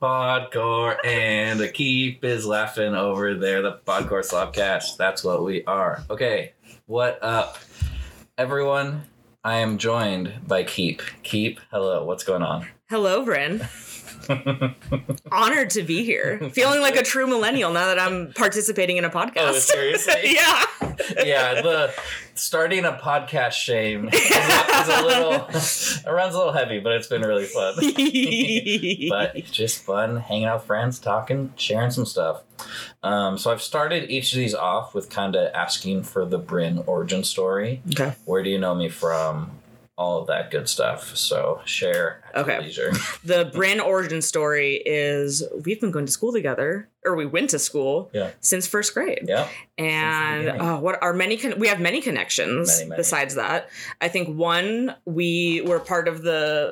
podcore, and the keep is laughing over there. The Podcore Slobcast. That's what we are. Okay, what up, everyone? I am joined by Keep. Keep, hello. What's going on? Hello, Bryn. Honored to be here. Feeling like a true millennial now that I'm participating in a podcast. Oh, seriously? Yeah. Yeah, the starting a podcast shame runs a little heavy, but it's been really fun. But just fun, hanging out with friends, talking, sharing some stuff. So I've started each of these off with kind of asking for the Bryn origin story. Okay. Where do you know me from? All of that good stuff. So share at your leisure. The Bryn origin story is we've been going to school together, or we went to school since first grade. Yeah. And we have many connections besides that. I think one, we were part of the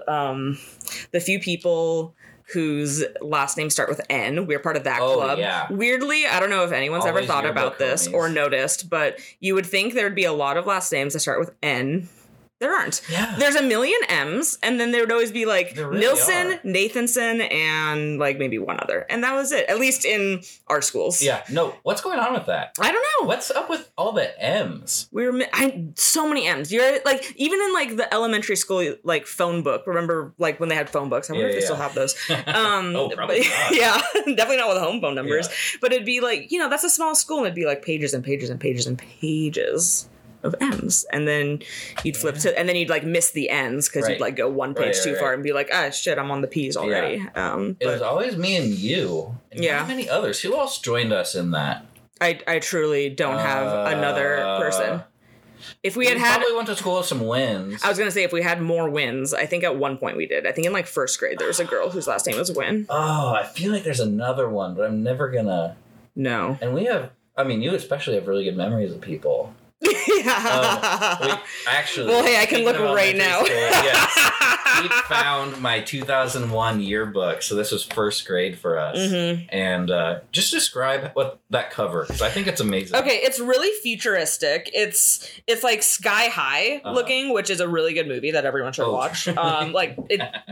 few people whose last names start with N. We're part of that club. Yeah. Weirdly, I don't know if anyone's ever thought about this or noticed, but you would think there'd be a lot of last names that start with N. There aren't. Yeah. There's a million M's, and then there would always be like really Nilsson, Nathanson, and like maybe one other. And that was it, at least in our schools. Yeah. No, what's going on with that? I don't know. What's up with all the M's? So many M's. You're like, even in like the elementary school, like phone book, remember like when they had phone books? I wonder if they still have those. Oh, probably not. Yeah, definitely not with home phone numbers. Yeah. But it'd be like, that's a small school, and it'd be like pages and pages and pages and pages of M's, and then you'd flip to, and then you'd like miss the N's because you'd like go one page too far and be like, ah, shit, I'm on the P's already. Yeah. It was always me and you, and not many others. Who else joined us in that? I truly don't have another person. If we had probably went to school with some wins. I was gonna say if we had more wins. I think at one point we did. I think in like first grade there was a girl whose last name was Wynn. Oh, I feel like there's another one, but I'm never gonna. No. And we have. I mean, you especially have really good memories of people. Yeah. I can look right now. He found my 2001 yearbook, so this was first grade for us. Mm-hmm. And just describe what that cover, because I think it's amazing. Okay, it's really futuristic. It's like Sky High looking, which is a really good movie that everyone should watch. It's been a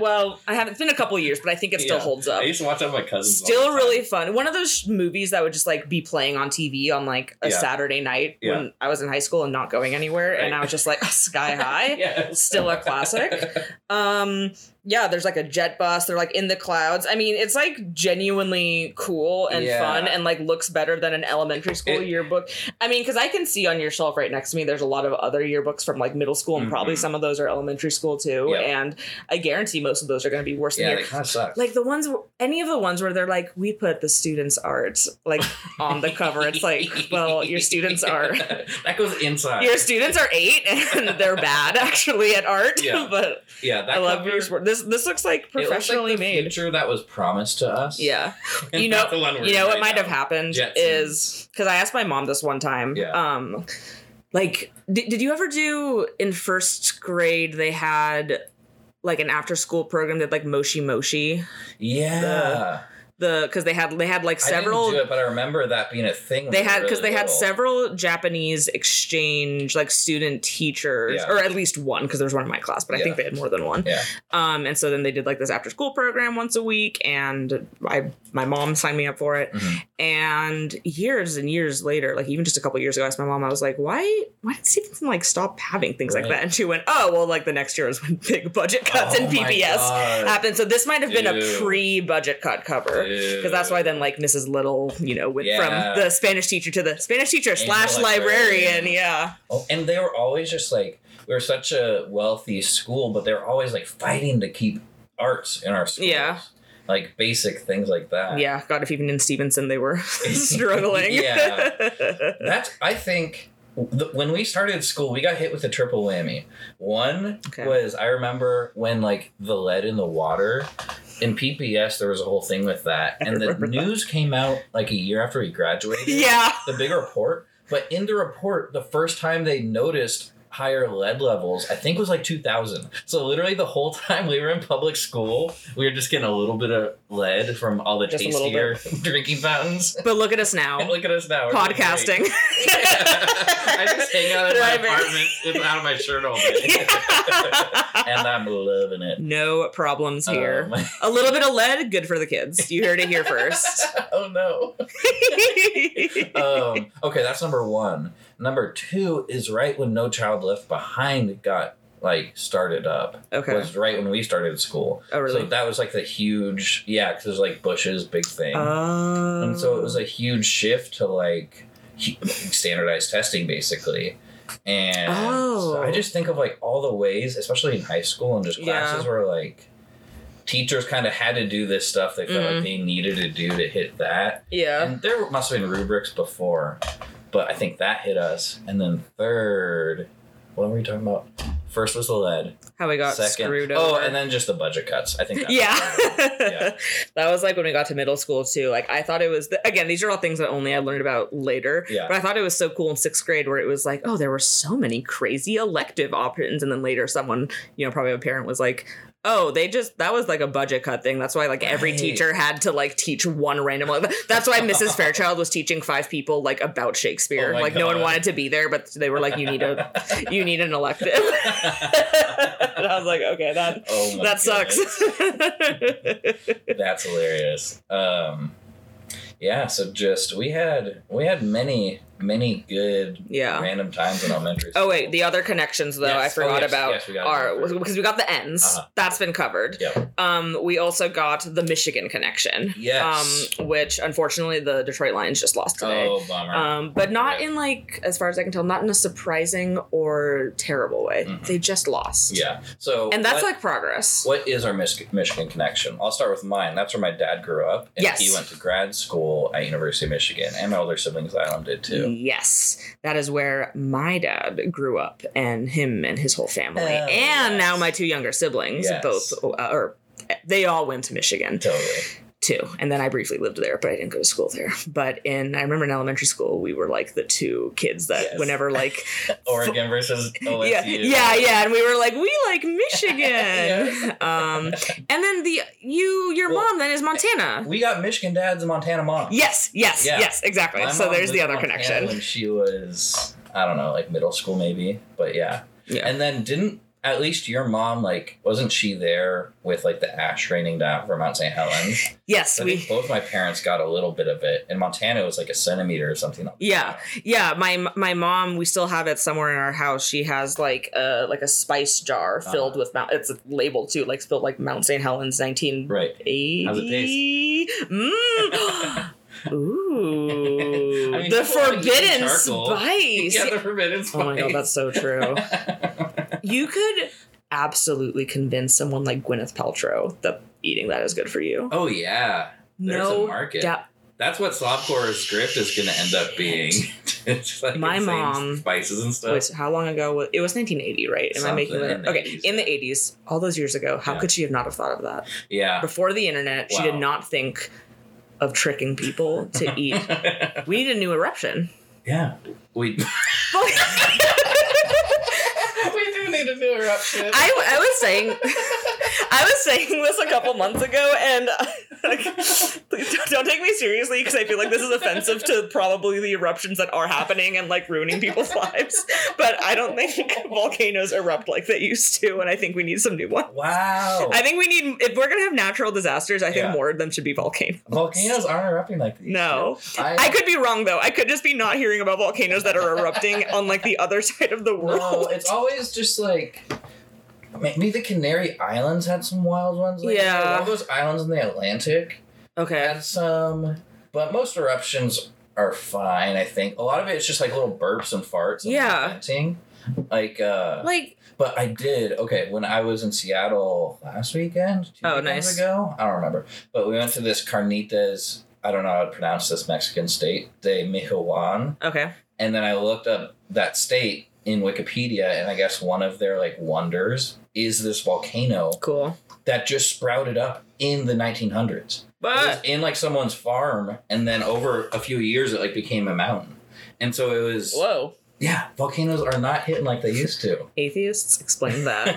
couple years, but I think it still holds up. I used to watch it with my cousins. Still really fun. One of those movies that would just like be playing on TV on like a Saturday night when I was in high school and not going anywhere, and I was just like, Sky High, still a classic. There's like a jet bus. They're like in the clouds. I mean, it's like genuinely cool and fun, and like looks better than an elementary school yearbook. I mean, because I can see on your shelf right next to me, there's a lot of other yearbooks from like middle school, and probably some of those are elementary school too. Yep. And I guarantee most of those are going to be worse than yours. They kind of suck. Like any of the ones where they're like, we put the students' art like on the cover. It's like, well, your students are that goes inside. Your students are 8, and they're bad actually at art. Yeah. But I love your sport. This looks like professionally made. Future that was promised to us. Yeah, what might have happened is because I asked my mom this one time. Yeah. Like, did you ever do in first grade? They had like an after school program that like Moshi Moshi. Yeah. Because they had like several. I didn't do it, but I remember that being a thing. They had several Japanese exchange like student teachers, or at least one, because there was one in my class, but I think they had more than one. Yeah. And so then they did like this after school program once a week, and my mom signed me up for it. Mm-hmm. And years and years later, like even just a couple years ago, I asked my mom, I was like, why did Stevenson like stop having things like that? And she went, oh well, like the next year is when big budget cuts and PBS happened. So this might have been a pre-budget cut cover. Because that's why then like Mrs. Little, went from the Spanish teacher to the Spanish teacher / librarian. Yeah. Oh, and they were always just like, we were such a wealthy school, but they were always like fighting to keep arts in our schools. Yeah. Like basic things like that. Yeah. God, if even in Stevenson they were struggling. Yeah. I think when we started school, we got hit with a triple whammy. One was, I remember when like the lead in the water. In PPS, there was a whole thing with that. And the news came out like a year after we graduated. Yeah. The big report. But in the report, the first time they noticed higher lead levels, I think was like 2000. So literally the whole time we were in public school, we were just getting a little bit of lead from all the tastier drinking fountains. But look at us now. Podcasting. I just hang out in my apartment out of my shirt all day. And I'm loving it. No problems here. A little bit of lead, good for the kids. You heard it here first. Oh, no. Okay, that's number one. Number two is right when No Child Left Behind got, like, started up. Okay. Was right when we started school. Oh, really? So that was, like, the huge, yeah, because it was, like, Bush's big thing. Oh. And so it was a huge shift to, like, standardized testing, basically. And so I just think of, like, all the ways, especially in high school and just classes where, like, teachers kind of had to do this stuff they felt like they needed to do to hit that. Yeah. And there must have been rubrics before, but I think that hit us. And then third, what were we talking about? First was the lead. How we got screwed over. Oh, and then just the budget cuts. I think that that was like when we got to middle school too. Like I thought it was, again, these are all things that only I learned about later. Yeah. But I thought it was so cool in sixth grade where it was like, oh, there were so many crazy elective options. And then later someone, you know, probably a parent was like, oh, they just, that was like a budget cut thing. That's why like every teacher had to like teach one random. That's why Mrs. Fairchild was teaching five people like about Shakespeare. Oh my God. No one wanted to be there, but they were like, you need an elective. And I was like, okay, that sucks. That's hilarious. Yeah. So just, we had many good random times in elementary school. Oh wait, the other connections though I forgot about are because we got the ends. That's been covered. Yep. We also got the Michigan connection. Yes. Which unfortunately the Detroit Lions just lost today. Oh, bummer. But not in like, as far as I can tell, not in a surprising or terrible way. Mm-hmm. They just lost. Yeah. So and that's like progress. What is our Michigan connection? I'll start with mine. That's where my dad grew up. And he went to grad school at University of Michigan, and my older siblings Island did too. Yes, that is where my dad grew up, and him and his whole family, and now my two younger siblings, both, or they all went to Michigan. Totally. Too. And then I briefly lived there, but I didn't go to school there. But I remember in elementary school, we were like the two kids that whenever like Oregon versus OSU. And we were like, we like Michigan. And then your mom then is Montana. We got Michigan dads and Montana moms. Yes, exactly. My so there's the other Montana connection. When she was, I don't know, like middle school maybe, but yeah. And then at least your mom, like, wasn't she there with, like, the ash raining down for Mount St. Helens? Yes. I think both my parents got a little bit of it. In Montana, it was, like, a centimeter or something. Yeah. My mom, we still have it somewhere in our house. She has, like a spice jar filled with Mount... It's labeled, too. Like, filled, like, Mount St. Helens, 1980. Right. How's it taste? Mmm. Ooh. I mean, the forbidden spice. Yeah, the forbidden spice. Oh, my God, that's so true. You could absolutely convince someone like Gwyneth Paltrow that eating that is good for you. Oh, yeah. There's a market. That's what Slobcore's grift is going to end up being. It's like my mom. Spices and stuff. Wait, so how long ago? It was 1980, right? Am I making it? Okay. 80s. In the 80s, all those years ago, how could she have not have thought of that? Yeah. Before the internet, she did not think of tricking people to eat. We need a new eruption. Yeah. We do need a new eruption. I was saying this a couple months ago, and please don't take me seriously because I feel like this is offensive to probably the eruptions that are happening and like ruining people's lives. But I don't think volcanoes erupt like they used to, and I think we need some new ones. Wow. I think we need, if we're gonna have natural disasters, I think more of them should be volcanoes. Volcanoes aren't erupting like these. No. I could be wrong though. I could just be not hearing about volcanoes that are erupting on like the other side of the world. No, it's always just like, maybe the Canary Islands had some wild ones. Yeah. All those islands in the Atlantic had some, but most eruptions are fine, I think. A lot of it's just like little burps and farts. And venting. But I did, when I was in Seattle last weekend, 2 weeks ago, I don't remember, but we went to this carnitas, I don't know how to pronounce this Mexican state, de Michoacan. Okay. And then I looked up that state in Wikipedia, and I guess one of their like wonders is this volcano that just sprouted up in the 1900s. But it was in like someone's farm, and then over a few years it like became a mountain. And so it was yeah, volcanoes are not hitting like they used to. Atheists explain that.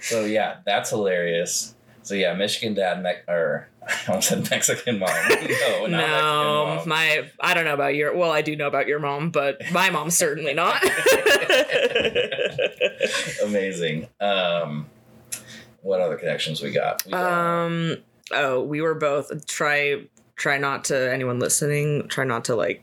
So yeah, that's hilarious. So yeah, Michigan dad or I almost said Mexican mom. No, not Mexican mom. I don't know about your, well, I do know about your mom, but my mom's certainly not. Amazing. What other connections we got? We were both, try not to, anyone listening, try not to like,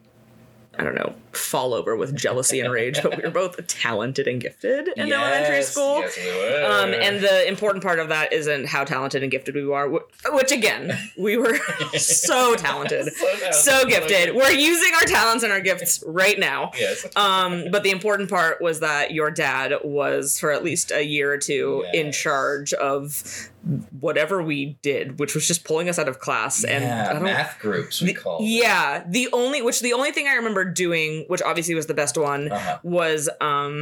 I don't know, fall over with jealousy and rage, but we were both talented and gifted in elementary school. Yes, we were. And the important part of that isn't how talented and gifted we are, which again, we were so talented, so gifted. We're using our talents and our gifts right now. Yes. But the important part was that your dad was for at least a year or two in charge of whatever we did, which was just pulling us out of class and math groups we called. Yeah, the only thing I remember doing, which obviously was the best one, was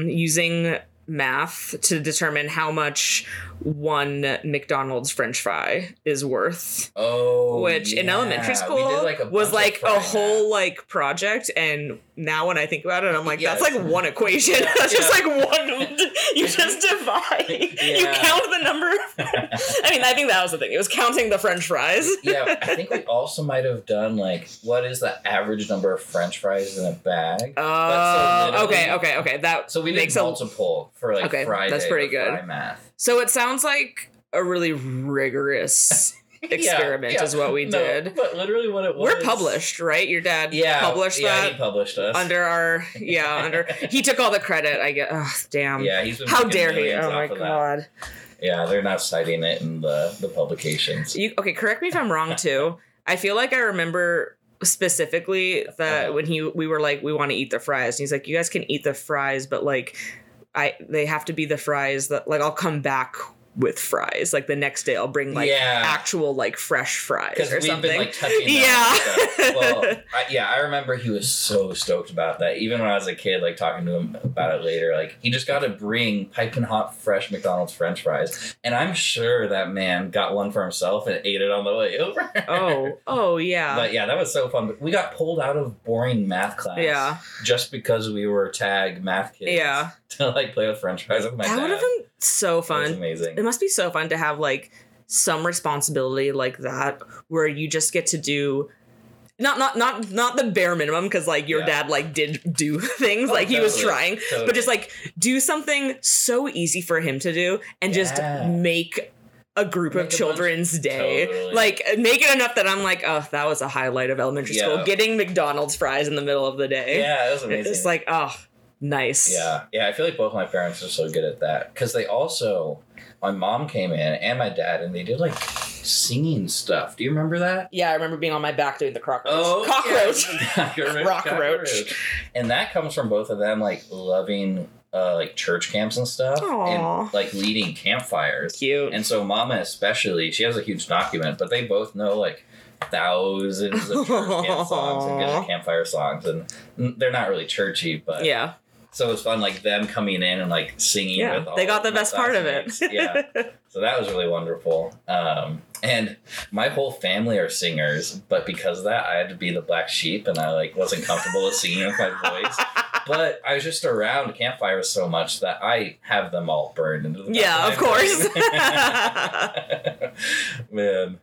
using math to determine how much one McDonald's French fry is worth. Oh, which in elementary school was like a whole like project. And now when I think about it, I'm like, that's like one equation. Yeah, that's just like one. You just divide. You count the number. I mean, I think that was the thing. It was counting the French fries. Yeah, I think we also might have done like, what is the average number of French fries in a bag? Oh, okay. That so we makes did multiple for like Friday. That's pretty good. Fry math. So it sounds like a really rigorous experiment is what we did. No, but literally what it was. We're published, right? Your dad published that? Yeah, he published us. Under he took all the credit, I guess. Oh, damn. Yeah, he's been how dare he? Oh, my God. Yeah, they're not citing it in the publications. Okay, correct me if I'm wrong, too. I feel like I remember specifically that when we were like, we want to eat the fries. And he's like, you guys can eat the fries, but like... they have to be the fries that like I'll come back with fries like the next day I'll bring like actual like fresh fries or something. Because we've been like touching them. Well, I remember he was so stoked about that. Even when I was a kid, like talking to him about it later, like he just got to bring piping hot fresh McDonald's French fries, and I'm sure that man got one for himself and ate it on the way over. Oh yeah. But yeah, that was so fun. But we got pulled out of boring math class. Yeah. Just because we were tag math kids. Yeah. To like play with French fries with my dad. That would have been so fun. It was amazing. It must be so fun to have like some responsibility like that where you just get to do not the bare minimum because like your dad like did do things he was trying but just like do something so easy for him to do and just make a group of children's day. Totally. Like, make it enough that I'm like, oh, that was a highlight of elementary school. Getting McDonald's fries in the middle of the day. Yeah, that was amazing. It's like, oh, nice. Yeah. I feel like both my parents are so good at that because they also... My mom came in and my dad, and they did like singing stuff. Do you remember that? Yeah, I remember being on my back doing the cockroach. Oh, cockroach. And that comes from both of them like loving like church camps and stuff. Aww. And like leading campfires. Cute. And so Mama especially, she has a huge document, but they both know like thousands of church camp songs and good campfire songs, and they're not really churchy, but yeah. So it was fun, like, them coming in and, like, singing with all... They got the best part of it. Yeah. So that was really wonderful. And my whole family are singers, but because of that, I had to be the black sheep, and I, like, wasn't comfortable with singing with my voice. But I was just around campfires so much that I have them all burned into the of course. Man.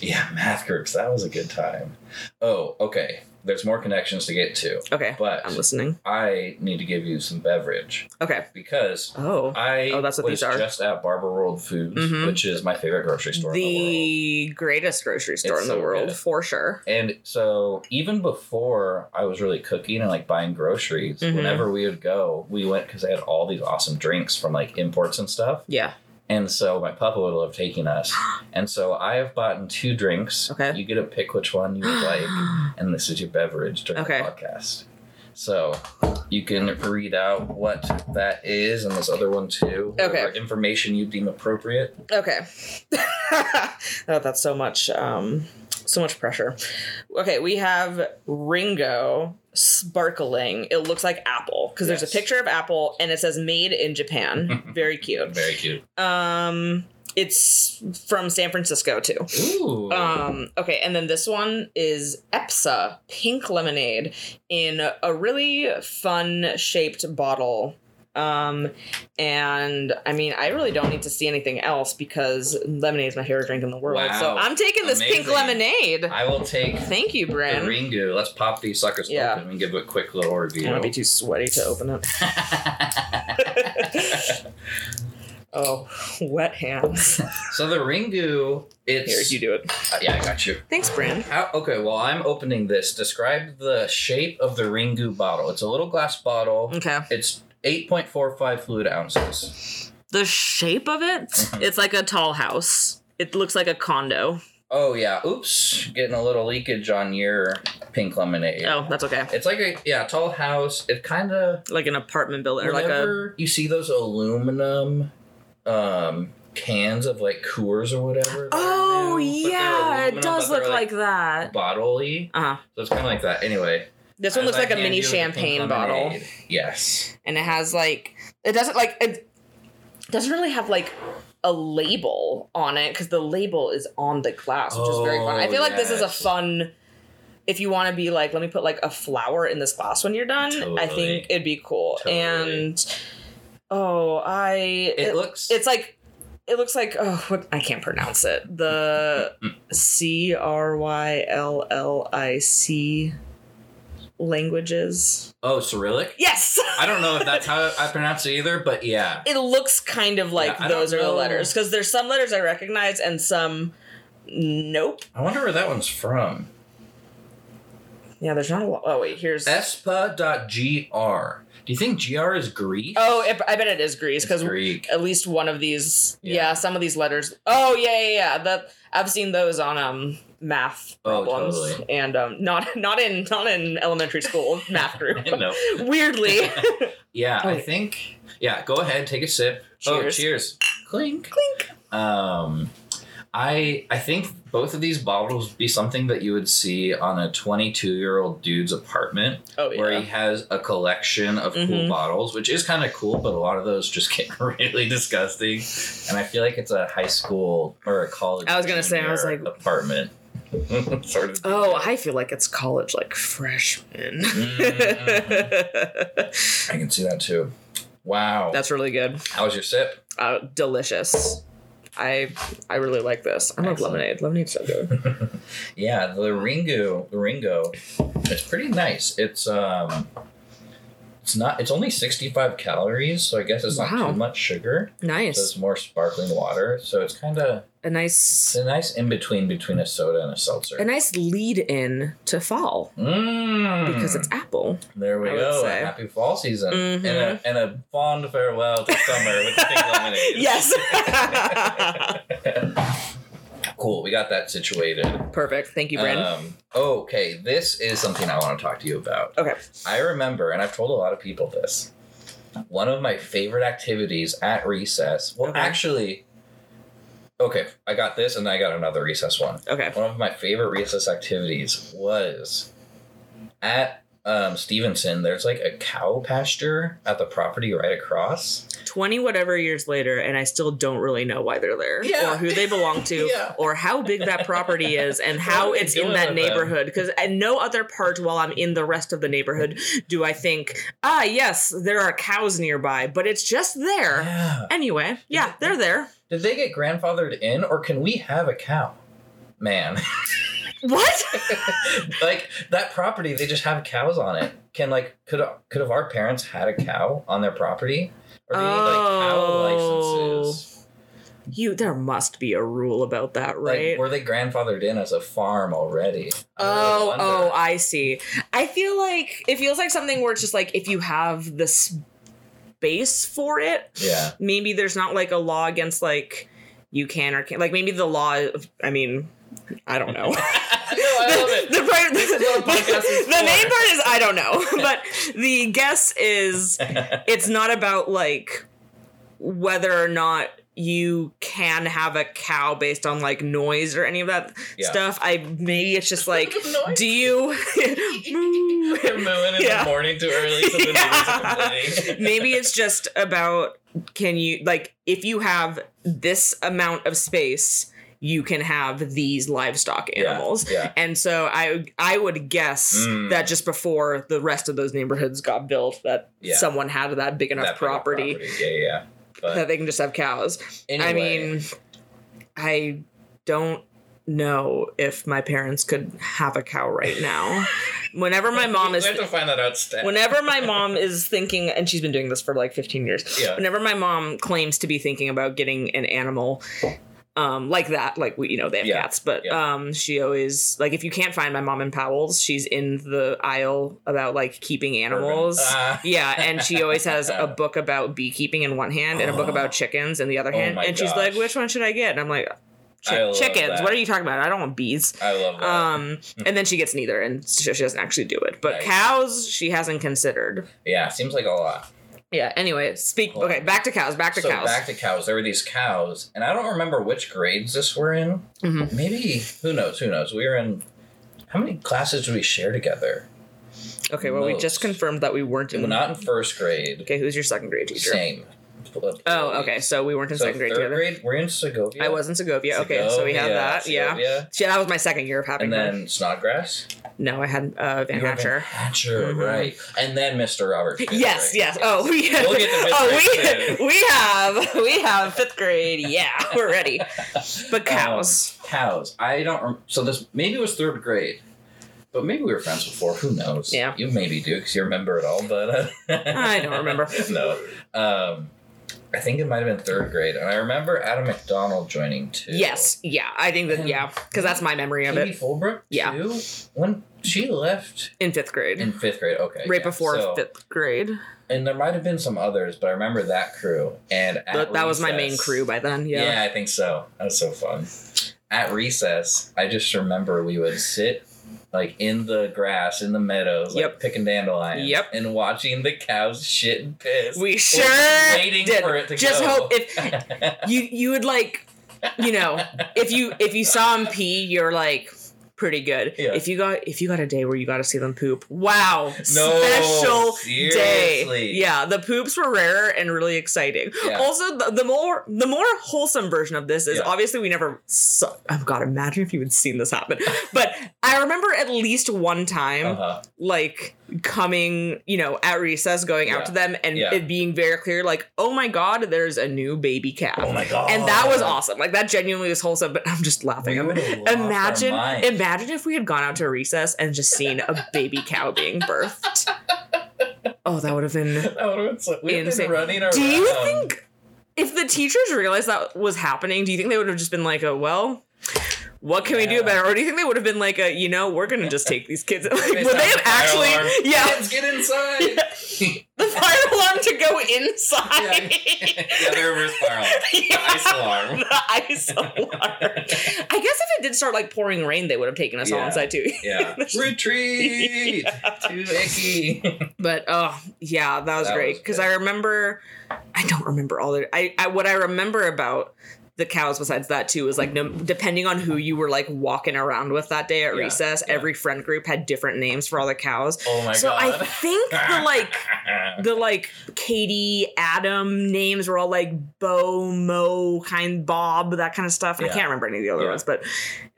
Yeah, math groups. That was a good time. Oh, okay. There's more connections to get to. Okay. But I'm listening. I need to give you some beverage. Okay. Because I that's what was just at Barber World Foods, which is my favorite grocery store in the world. The greatest grocery store in the world, for sure. And so even before I was really cooking and like buying groceries, whenever we would go, we went because they had all these awesome drinks from like imports and stuff. Yeah. And so my papa would love taking us. And so I have bought 2 drinks. Okay. You get to pick which one you would like. And this is your beverage during the podcast. So you can read out what that is and this other one too. Okay. Information you deem appropriate. Okay. Oh, that's so much pressure. Okay, we have Ringo sparkling. It looks like apple because there's a picture of apple and it says made in Japan. Very cute. Very cute. It's from San Francisco too. Ooh. Okay, and then this one is Epsa pink lemonade in a really fun shaped bottle. And I mean, I really don't need to see anything else because lemonade is my favorite drink in the world. Wow. So I'm taking this pink lemonade. I will take. Thank you, Bryn. The Ringo. Let's pop these suckers open and give it a quick little review. I'm gonna be too sweaty to open it. Oh, wet hands. So the Ringo, it's... Here, you do it. Yeah, I got you. Thanks, Bryn. Okay, well, I'm opening this. Describe the shape of the Ringo bottle. It's a little glass bottle. Okay. It's 8.45 fluid ounces. The shape of it? It's like a tall house. It looks like a condo. Oh, yeah. Oops. Getting a little leakage on your pink lemonade. Oh, that's okay. It's like a tall house. It kind of... Like an apartment building. Whenever you see those aluminum... cans of like Coors or whatever. Oh, yeah, it does look like that. Bottle-y. Uh-huh. So it's kind of like that. Anyway. This one looks like a mini champagne bottle. Yes. And it has like, it doesn't really have like a label on it because the label is on the glass, which is very fun. I feel like this is a fun, if you want to be like, let me put like a flower in this glass when you're done. Totally. I think it'd be cool. Totally. And... It looks like I can't pronounce it. The CRYLLIC languages. Oh, Cyrillic? Yes. I don't know if that's how I pronounce it either, but yeah. It looks kind of like those are the letters because there's some letters I recognize and some nope. I wonder where that one's from. Yeah, there's not a lot. Oh, wait, here's... Espa.gr. Do you think GR is Greek? Oh, I bet it is Greece because at least one of these, some of these letters. Oh, yeah. I've seen those on math problems, totally. And not in elementary school math group. No, weirdly. Yeah, I think. Yeah, go ahead, take a sip. Cheers. Oh, cheers! Clink, clink. I think both of these bottles would be something that you would see on a 22-year-old dude's apartment where he has a collection of cool bottles, which is kind of cool, but a lot of those just get really disgusting. And I feel like it's a high school or a college apartment. Sort of. Oh, I feel like it's college like freshman. Mm-hmm. I can see that too. Wow. That's really good. How was your sip? Delicious. I really like this. I love lemonade. Lemonade's so good. Yeah, the Ringo, it's pretty nice. It's only 65 calories, so I guess it's not too much sugar. Nice. So it's more sparkling water. So it's kind of a nice in between a soda and a seltzer. A nice lead in to fall because it's apple. There we go. Happy fall season and a fond farewell to summer with the pink lemonade. Yes. Cool. We got that situated. Perfect. Thank you, Bryn. Okay. This is something I want to talk to you about. Okay. I remember, and I've told a lot of people this, one of my favorite activities at recess. Well, actually, I got this and I got another recess one. Okay. One of my favorite recess activities was at Stevenson. There's like a cow pasture at the property right across. 20 whatever years later, and I still don't really know why they're there or who they belong to or how big that property is and how it's in that neighborhood. Because at no other part while I'm in the rest of the neighborhood do I think, yes, there are cows nearby, but it's just there. Yeah. Anyway, they're there. Did they get grandfathered in, or can we have a cow? Man. What? Like, that property, they just have cows on it. Could have our parents had a cow on their property? Or do you need cow licenses? There must be a rule about that, right? Like, were they grandfathered in as a farm already? Oh, I see. I feel like, it feels like something where it's just like, if you have the space for it, maybe there's not like a law against like, you can or can't. Like, maybe the law, I mean... I don't know. No, I love it. The main part is I don't know. But the guess is it's not about like whether or not you can have a cow based on like noise or any of that stuff. Maybe it's just like, do you? They're mooing in the morning too early, so the neighbors are complaining. Maybe it's just about can you like if you have this amount of space. you can have these livestock animals. Yeah, yeah. And so I would guess that just before the rest of those neighborhoods got built, that someone had that big enough property. Yeah. But that they can just have cows. Anyway. I mean, I don't know if my parents could have a cow right now. Whenever my mom is, we have to find that out. Whenever my mom is thinking, and she's been doing this for like 15 years. Yeah. Whenever my mom claims to be thinking about getting an animal, like that, like we, you know, they have cats, but she always, like, if you can't find my mom in Powell's, she's in the aisle about like keeping animals. Yeah, and she always has a book about beekeeping in one hand and a book about chickens in the other hand, and she's like, "Which one should I get?" And I'm like. Chickens. That. What are you talking about? I don't want bees. I love that. And then she gets neither, and she doesn't actually do it. But cows, she hasn't considered. Yeah, seems like a lot. Yeah. Anyway, Okay, back to cows. Back to cows. There were these cows, and I don't remember which grades this were in. Mm-hmm. Maybe who knows? We were in. How many classes did we share together? Okay. Well, we just confirmed that we weren't in. Not in first grade. Okay. Who's your second grade teacher? Same. Oh, okay. So we weren't in second grade together. Grade, we're in Segovia. I was in Segovia. Okay, so we had that. Segovia. Yeah. So that was my second year of having her. And then Snodgrass? No, I had Van Hatcher. Mm-hmm. Right. And then Mr. Roberts. Yes. Oh, we have. We'll get to fifth grade we have fifth grade. Yeah, we're ready. But cows. I don't remember. So this maybe it was third grade. But maybe we were friends before. Who knows? Yeah. You maybe do because you remember it all, but... I don't remember. No. I think it might have been third grade. And I remember Adam McDonald joining, too. Yes. Yeah. I think that, because that's my memory of Katie it. Katie Fulbrook, too? When she left... In fifth grade. Okay. Right before fifth grade. And there might have been some others, but I remember that crew. And that was my main crew by then, yeah. Yeah, I think so. That was so fun. At recess, I just remember we would sit... like in the grass, in the meadows, like picking dandelions, and watching the cows shit and piss. We sure waiting did. For it to just go. Hope if you would like, you know, if you saw them pee, you're like pretty good. Yeah. If you got a day where you got to see them poop, wow, special seriously. Day. Yeah, the poops were rarer and really exciting. Yeah. Also, the more wholesome version of this is obviously we never. I've got to imagine if you had seen this happen, but. I remember at least one time, like, coming, you know, at recess, going out to them and it being very clear, like, oh, my God, there's a new baby calf. Oh, my God. And that was awesome. Like, that genuinely was wholesome, but I'm just laughing. Imagine if we had gone out to recess and just seen a baby cow being birthed. Oh, that would have been so weird. Running around. Do you think if the teachers realized that was happening, do you think they would have just been like, oh, well... what can we do about it? Or do you think they would have been like, we're going to just take these kids. Like, would they have actually... alarm. Yeah. Let's get inside. Yeah. The fire alarm to go inside. Yeah, there was fire alarm. Yeah. The ice alarm. I guess if it did start, like, pouring rain, they would have taken us all inside, too. Yeah. Retreat! Too icky. But, that was great. Because I remember... I don't remember all the... What I remember about... the cows besides that too was like depending on who you were like walking around with that day at recess, every friend group had different names for all the cows. Oh my god. So I think the Katie, Adam names were all like Bo, Mo, Bob, that kind of stuff. Yeah. I can't remember any of the other ones, but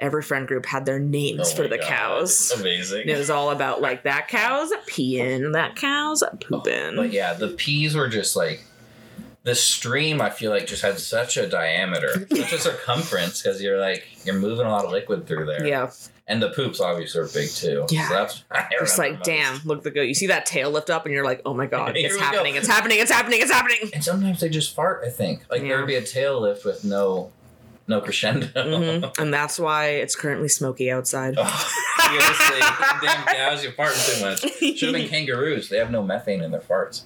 every friend group had their names for the cows. Amazing. And it was all about like that cow's peeing, that cow's pooping. But the peas were just like the stream, I feel like, just had such a diameter, such a circumference, because you're moving a lot of liquid through there. Yeah. And the poops, obviously, are big, too. Yeah. So that's it's like, damn, look at the goat. You see that tail lift up, and you're like, oh, my God, it's happening. And sometimes they just fart, I think. Like, there would be a tail lift with no crescendo. Mm-hmm. And that's why it's currently smoky outside. Oh, seriously. Damn cows, you're farting too much. Should have been kangaroos. They have no methane in their farts.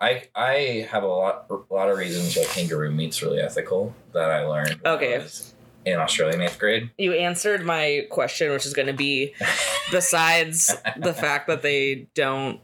I have a lot of reasons why kangaroo meat's really ethical that I learned when I was in Australia in 8th grade. You answered my question, which is going to be, besides the fact that they don't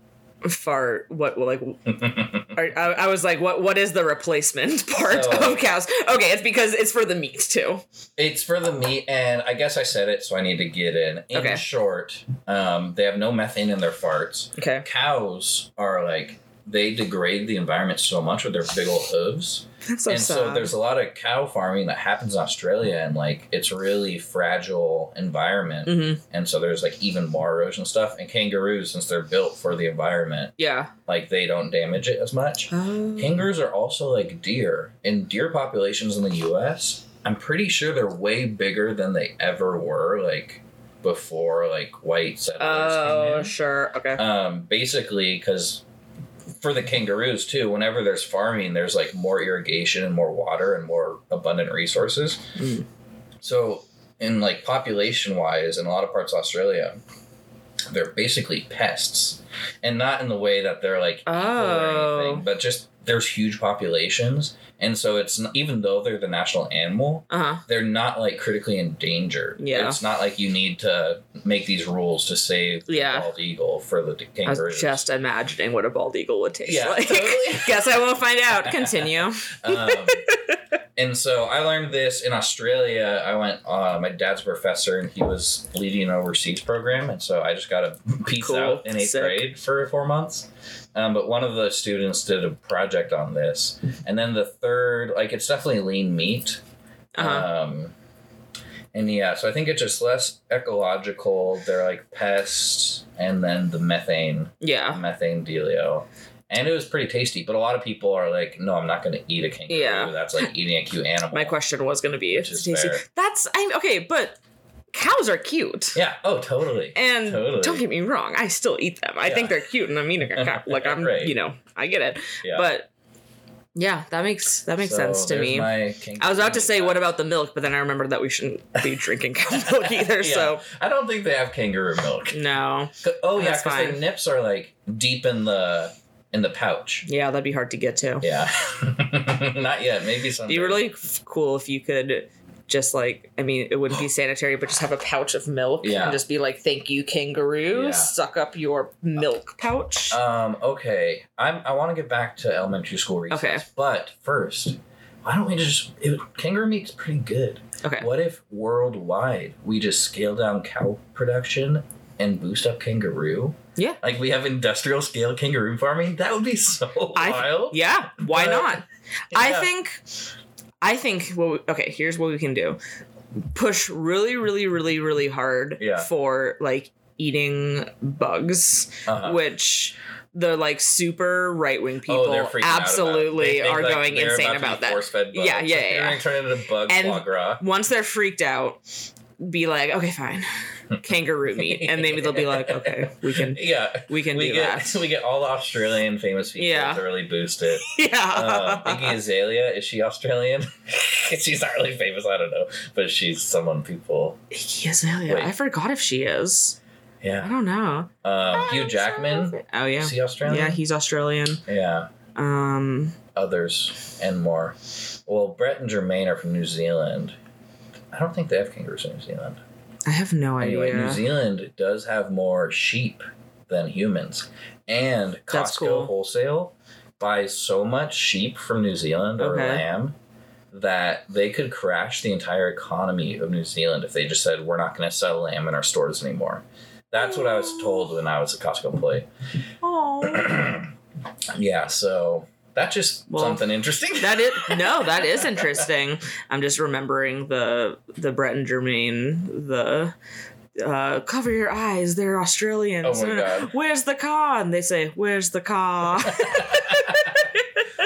fart, I was like, what is the replacement part of cows? Okay, it's because it's for the meat, too. It's for the meat, and I guess I said it, so I need to get in. In short, they have no methane in their farts. Okay. Cows are like... they degrade the environment so much with their big old hooves. That's so and sad. So there's a lot of cow farming that happens in Australia, and like it's really fragile environment. Mm-hmm. And so there's like even more erosion stuff. And kangaroos, since they're built for the environment, yeah, like they don't damage it as much. Oh. Kangaroos are also like deer, and deer populations in the U.S. I'm pretty sure they're way bigger than they ever were. Like. Before like white settlers came in. Oh, sure. Okay. Basically, because for the kangaroos too, whenever there's farming, there's like more irrigation and more water and more abundant resources. Mm. So in like population wise, in a lot of parts of Australia, they're basically pests, and not in the way that they're like evil or anything, but just there's huge populations. And so it's not, even though they're the national animal, they're not like critically endangered. Yeah. It's not like you need to make these rules to save the bald eagle for the kangaroos. I was just imagining what a bald eagle would taste like. Totally. Guess I will find out. Continue. And so I learned this in Australia. I went, my dad's a professor, and he was leading an overseas program. And so I just got a piece out in 8th grade for 4 months. But one of the students did a project on this. And then the third, like, it's definitely lean meat. And yeah, so I think it's just less ecological. They're like pests, and then the methane. Yeah. The methane dealio. And it was pretty tasty, but a lot of people are like, no, I'm not going to eat a kangaroo. Yeah. That's like eating a cute animal. My question was going to be if it's tasty. Fair. Okay, but cows are cute. Yeah. Oh, totally. And don't get me wrong. I still eat them. I think they're cute, and I'm eating a cow. Like, I'm, you know, I get it. Yeah. But yeah, that makes sense to me. I was about to say, what about the milk? But then I remembered that we shouldn't be drinking cow milk either. Yeah. So I don't think they have kangaroo milk. No. Oh, yeah, because their nips are like deep in the... in the pouch. Yeah, that'd be hard to get to. Yeah. Not yet. Maybe someday. It'd be really cool if you could just like, I mean, it wouldn't be sanitary, but just have a pouch of milk and just be like, thank you, kangaroo. Yeah. Suck up your milk pouch. Okay. I want to get back to elementary school recess. Okay. But first, why don't we just, kangaroo meat's pretty good. Okay. What if worldwide we just scale down cow production and boost up kangaroo? Yeah. Like, we have industrial scale kangaroo farming. That would be so wild. Yeah. Why not? Yeah. I think here's what we can do. Push really, really, really, really hard for like eating bugs, which the like super right wing people absolutely are going insane about that. Yeah. Turn into bug foie gras. Once they're freaked out, be like, okay, fine, kangaroo meat, and maybe they'll be like, okay, we can do that. We get all the Australian famous people to really boost it. Yeah, Iggy Azalea, is she Australian? She's not really famous, I don't know, but she's someone people. Iggy Azalea, I forgot if she is. Yeah, I don't know. Hugh Jackman. Oh yeah, is he Australian? Yeah, he's Australian. Yeah. Others and more. Well, Brett and Jermaine are from New Zealand. I don't think they have kangaroos in New Zealand. I have no idea. New Zealand does have more sheep than humans. And Costco wholesale buys so much sheep from New Zealand or lamb that they could crash the entire economy of New Zealand if they just said, we're not going to sell lamb in our stores anymore. That's what I was told when I was a Costco employee. Oh. Yeah, so... that's just something interesting. That is interesting. I'm just remembering the Brett and Jermaine, the cover your eyes, they're Australians. Oh my God. Where's the car? And they say, where's the car?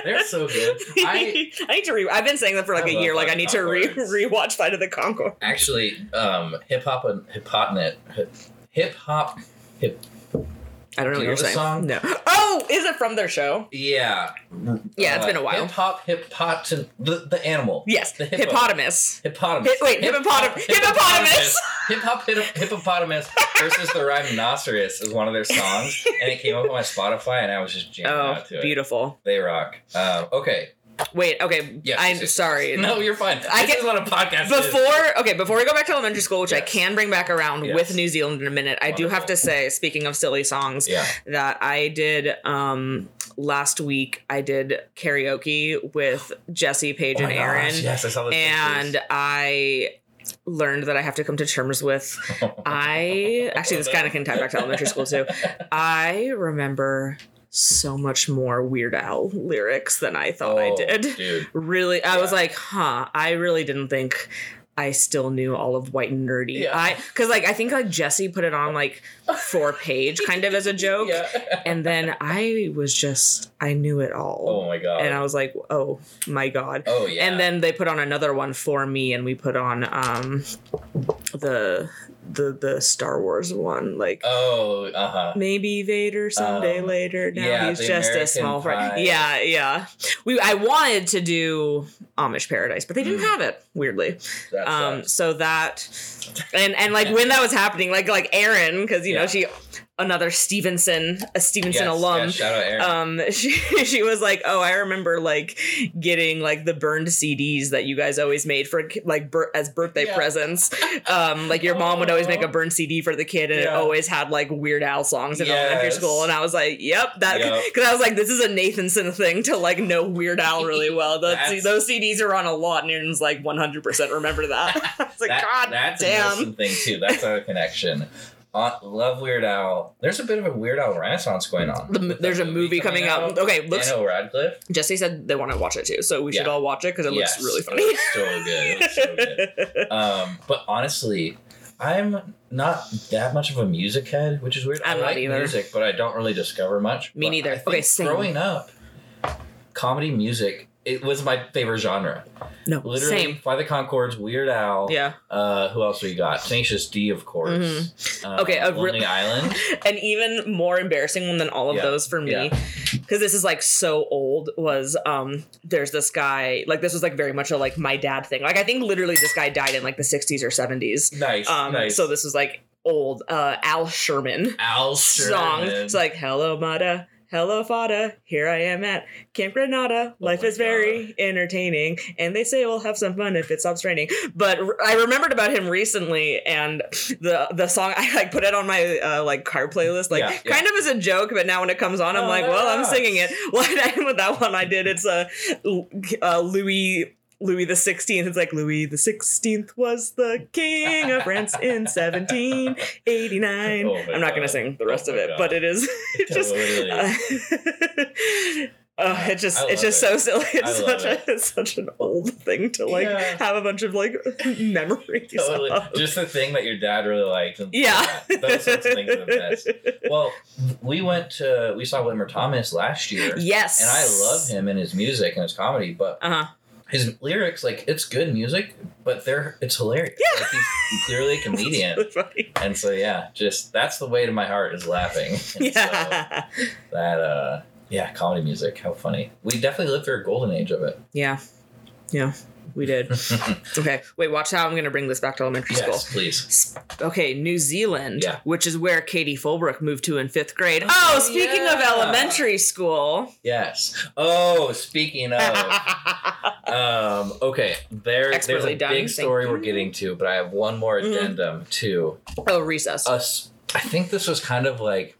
They're so good. I need to I've been saying that for like a year. Like, I need to rewatch Flight of the Conchords. Actually, hip hop. I don't know what you're saying. Song? No. Oh, is it from their show? Yeah. Yeah, it's been a while. The animal. Yes. The hippopotamus. Hippopotamus. Hippopotamus versus the rhinoceros is one of their songs, and it came up on my Spotify, and I was just jamming out to it. Oh, beautiful. They rock. Okay. Wait, okay, yes, I'm sorry. No, you're fine. This is what a podcast is. Before we go back to elementary school, which I can bring back around with New Zealand in a minute, I do have to say, speaking of silly songs, that I did, last week, I did karaoke with Jesse Page and Aaron. Yes, I saw those pictures. I learned that I have to come to terms with, I, actually, this kind of can tie back to elementary school, too. I remember so much more Weird Al lyrics than I thought I did. Dude. Really, I was like, huh, I really didn't think I still knew all of White and Nerdy. Yeah. I think Jesse put it on like for Paige kind of as a joke. Yeah. And then I knew it all. Oh my God. And I was like, oh my God. Oh yeah. And then they put on another one for me, and we put on the Star Wars one, like maybe Vader someday later. Now he's just American a small friend. Yeah, yeah. I wanted to do Amish Paradise, but they didn't have it, weirdly. That so that and like when that was happening, like Aaron, because you know she another Stevenson alum. Yes, shout out Aaron. She was like, oh, I remember like getting like the burned CDs that you guys always made for like as birthday presents. Like your mom would always make a burned CD for the kid, and it always had like Weird Al songs in elementary school. And I was like, because I was like, this is a Nathanson thing to like know Weird Al really well. Those CDs are on a lot, and Aaron's like 100% remember that. I was like, God that's damn. That's an awesome thing too. That's our connection. Love Weird Al. There's a bit of a Weird Al renaissance going on. There's a movie coming out. Okay, looks. Daniel Radcliffe. Jesse said they want to watch it too, so we should all watch it because it looks really funny. It's so good. It's so good. But honestly, I'm not that much of a music head, which is weird. I like music, but I don't really discover much. Me neither. Okay, same. Growing up, comedy music. It was my favorite genre. No, literally, same. Fly the Conchords, Weird Al. Yeah. Who else we got? Tenacious D, of course. Mm-hmm. Lonely Island. An even more embarrassing one than all of those for me, because this is like so old. Was there's this guy, like this was like very much a like my dad thing. Like I think literally this guy died in like the 60s or 70s. Nice. So this was like old Al Sherman song. It's like Hello Mata. Hello, Fada. Here I am at Camp Granada. Life is very entertaining. And they say we'll have some fun if it stops raining. But I remembered about him recently, and the song, I like put it on my like car playlist, like kind of as a joke. But now when it comes on, I'm like, I'm singing it. Well, and with that one I did, it's Louis the 16th. It's like Louis the 16th was the king of France in 1789. Oh I'm not going to sing the rest of it, but it is it's just so silly. It's such an old thing to like have a bunch of like memories. Totally. Just the thing that your dad really liked. Those sorts of things are the best. Well, we saw Wilmer Thomas last year. Yes. And I love him and his music and his comedy, but his lyrics, like, it's good music, but it's hilarious. Yeah. Like, he's clearly a comedian. It's really funny. And so, that's the way to my heart is laughing. And so that, comedy music, how funny. We definitely lived through a golden age of it. Yeah. Yeah, we did. Okay, wait, watch how I'm going to bring this back to elementary school. Yes, please. Okay, New Zealand, which is where Katie Fulbrook moved to in 5th grade. Oh, speaking of elementary school. Yes. Oh, speaking of. Okay, there's a big story we're getting to, but I have one more addendum to. Oh, recess. I think this was kind of like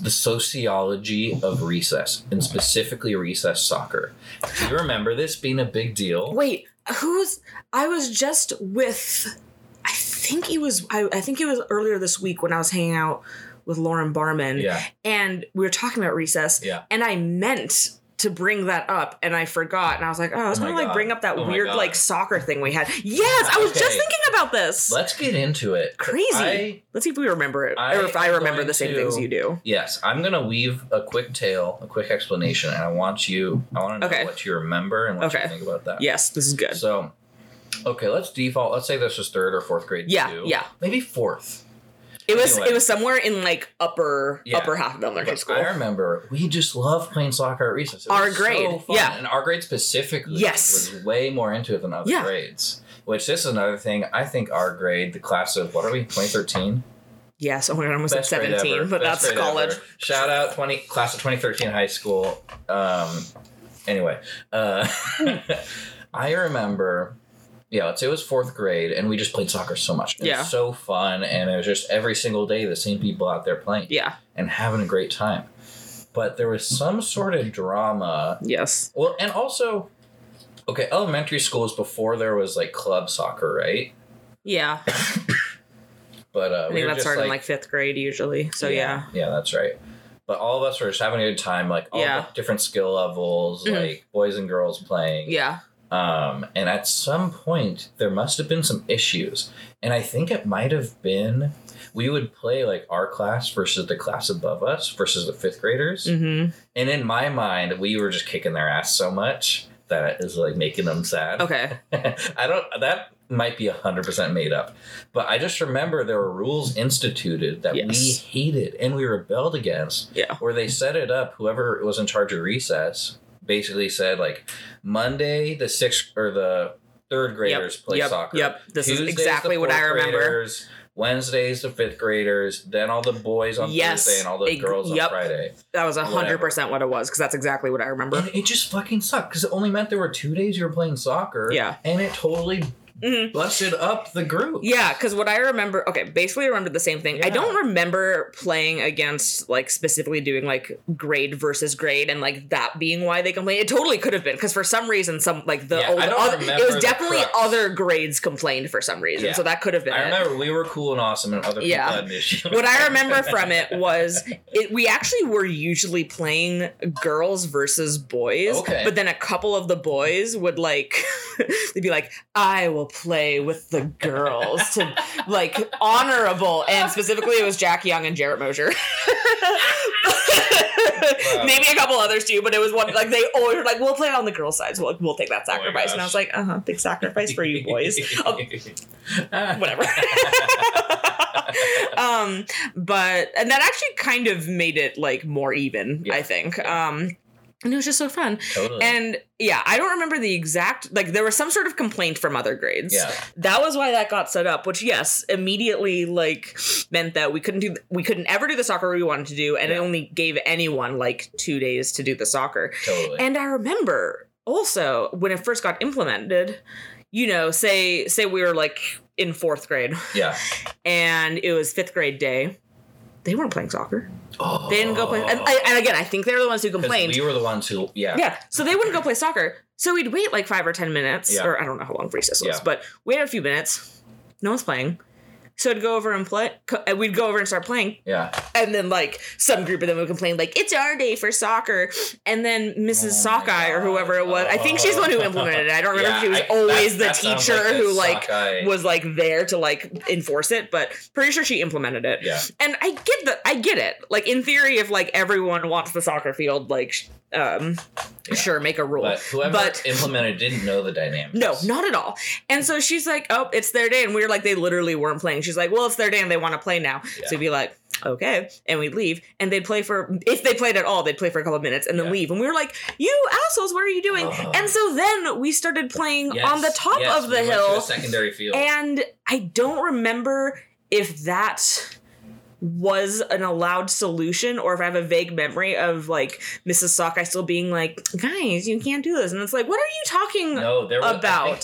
the sociology of recess, and specifically recess soccer. Do you remember this being a big deal? Wait, I was just with, I think it was earlier this week when I was hanging out with Lauren Barman and we were talking about recess and I meant to bring that up and I forgot, and I was like, I was going to like bring up that weird like soccer thing we had. Yes, I was just thinking about this. Let's get into it. Crazy. Let's see if we remember it, or if I remember the same things you do. Yes, I'm going to weave a quick explanation, and I want to know what you remember and what you think about that. Yes, this is good. So, okay, let's default. Let's say this was 3rd or 4th grade. Maybe 4th. It was somewhere in like upper half of elementary school. I remember we just loved playing soccer at recess. Our grade, so fun. And our grade specifically was way more into it than other grades. Which this is another thing. I think our grade, the class of 2013. Yes, oh my God, I almost said 17, but that's college. Ever. Shout out class of 2013 high school. Anyway, I remember. Yeah, let's say it was 4th grade, and we just played soccer so much. It was so fun, and it was just every single day the same people out there playing. Yeah. And having a great time. But there was some sort of drama. Yes. Well, and also, okay, elementary school is before there was, like, club soccer, right? Yeah. But I think that started in, like, 5th grade usually, so yeah. Yeah, that's right. But all of us were just having a good time, like all the different skill levels, like boys and girls playing. Yeah. And at some point, there must have been some issues. And I think it might have been, we would play like our class versus the class above us versus the fifth graders. Mm-hmm. And in my mind, we were just kicking their ass so much that it is like making them sad. Okay. That might be 100% made up. But I just remember there were rules instituted that we hated and we rebelled against. Yeah. Where they set it up, whoever was in charge of recess basically said, like, Monday the sixth or the third graders play soccer. Yep. This Tuesdays, is exactly what I remember. Graders, Wednesdays the fifth graders, then all the boys on Thursday and all the girls on Friday. That was 100% what it was, because that's exactly what I remember. And it just fucking sucked, because it only meant there were 2 days you were playing soccer. Yeah. And it totally busted up the group. Yeah, because what I remember, basically I remember the same thing. Yeah. I don't remember playing against, like, specifically doing, like, grade versus grade and, like, that being why they complained. It totally could have been, because for some reason, it was definitely other grades complained for some reason, so that could have been it. I remember we were cool and awesome and other people had an issue. What I remember from it was, we actually were usually playing girls versus boys, but then a couple of the boys would, like, they'd be like, I will play with the girls to, like, honorable, and specifically it was Jack Young and Jarrett Mosher. Maybe a couple others too, but it was one, like, they always were like, we'll play on the girls' side, so we'll take that sacrifice. And I was like, big sacrifice for you boys. Whatever. And that actually kind of made it, like, more even, I think. And it was just so fun. Totally. And I don't remember the exact, like, there was some sort of complaint from other grades. Yeah. That was why that got set up, which immediately, like, meant that we couldn't ever do the soccer we wanted to do. And it only gave anyone like 2 days to do the soccer. Totally. And I remember also when it first got implemented, you know, say we were like in fourth grade. Yeah. And it was fifth grade day. They weren't playing soccer. Oh. They didn't go play. And again, I think they're the ones who complained. We were the ones who, Yeah. So they wouldn't go play soccer. So we'd wait like 5 or 10 minutes, or I don't know how long recess was, but wait a few minutes. No one's playing. So I'd go over and play. We'd go over and start playing. Yeah. And then, like, some group of them would complain, like, it's our day for soccer. And then Mrs. Sockeye or whoever it was, I think she's the one who implemented it. I don't remember if she was always the teacher who was, like, there to, like, enforce it. But pretty sure she implemented it. Yeah. And I get it. Like, in theory, if, like, everyone wants the soccer field, like... sure, make a rule. But whoever implemented didn't know the dynamics. No, not at all. And so she's like, oh, it's their day. And we were like, they literally weren't playing. She's like, well, it's their day and they want to play now. Yeah. So we'd be like, okay. And we'd leave. And they'd play for, if they played at all, they'd play for a couple of minutes and then leave. And we were like, you assholes, what are you doing? And so then we started playing on the top of the hill. To the secondary field. And I don't remember if that... was an allowed solution, or if I have a vague memory of, like, Mrs. Sockeye still being like, guys, you can't do this. And it's like, what are you talking about?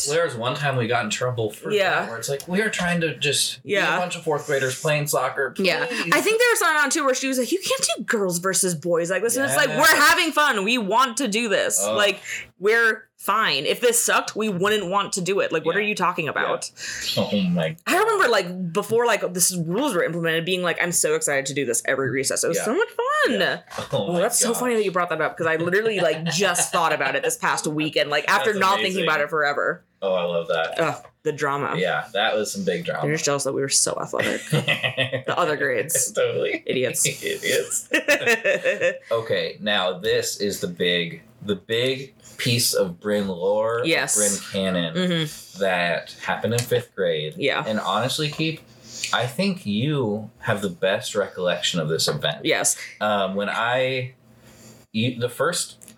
There was one time we got in trouble for that, where it's like, we are trying to just be a bunch of fourth graders playing soccer. Please. Yeah. I think there was something on too where she was like, you can't do girls versus boys like this. And it's like, we're having fun. We want to do this. Oh. Like, we're fine. If this sucked, we wouldn't want to do it. Like, what are you talking about? Yeah. Oh my God. I remember, like, before, like, this rules were implemented, being like, I'm so excited to do this every recess. It was so much fun. Yeah. Oh, that's so funny that you brought that up, because I literally, like, just thought about it this past weekend, like, after thinking about it forever. Oh, I love that. Ugh, the drama. Yeah, that was some big drama. You're just jealous that we were so athletic. The other grades. Totally. Idiots. Okay, now this is the big piece of Bryn lore, Bryn canon that happened in fifth grade. Yeah. And honestly, Keith, I think you have the best recollection of this event. Yes.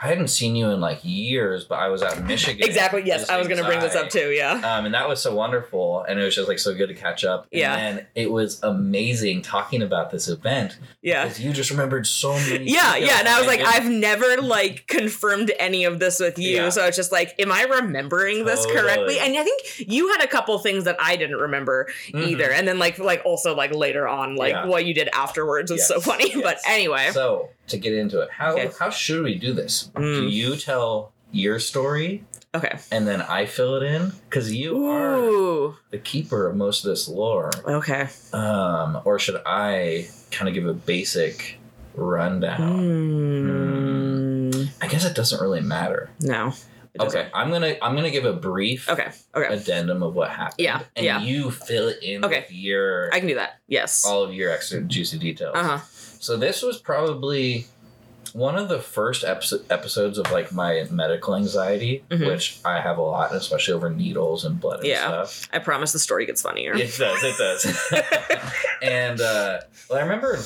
I hadn't seen you in, like, years, but I was out in Michigan. Exactly, yes. I was going to bring this up too, and that was so wonderful, and it was just, like, so good to catch up. Yeah. And then it was amazing talking about this event. Yeah. Because you just remembered so many details. Yeah, and I was like, I've never, like, confirmed any of this with you, so I was just like, am I remembering this correctly? And I think you had a couple things that I didn't remember either, and then, like also, like, later on, like, what you did afterwards was so funny, but anyway. So... to get into it. How should we do this? Do you tell your story? Okay. And then I fill it in? Because you are the keeper of most of this lore. Okay. Or should I kind of give a basic rundown. I guess it doesn't really matter. No. Okay, I'm gonna give a brief addendum of what happened. Yeah. You fill it in with your... I can do that, yes. All of your extra juicy details. Uh-huh. So this was probably one of the first episodes of, like, my medical anxiety, which I have a lot, especially over needles and blood and stuff. I promise the story gets funnier. It does. And, well, I remember...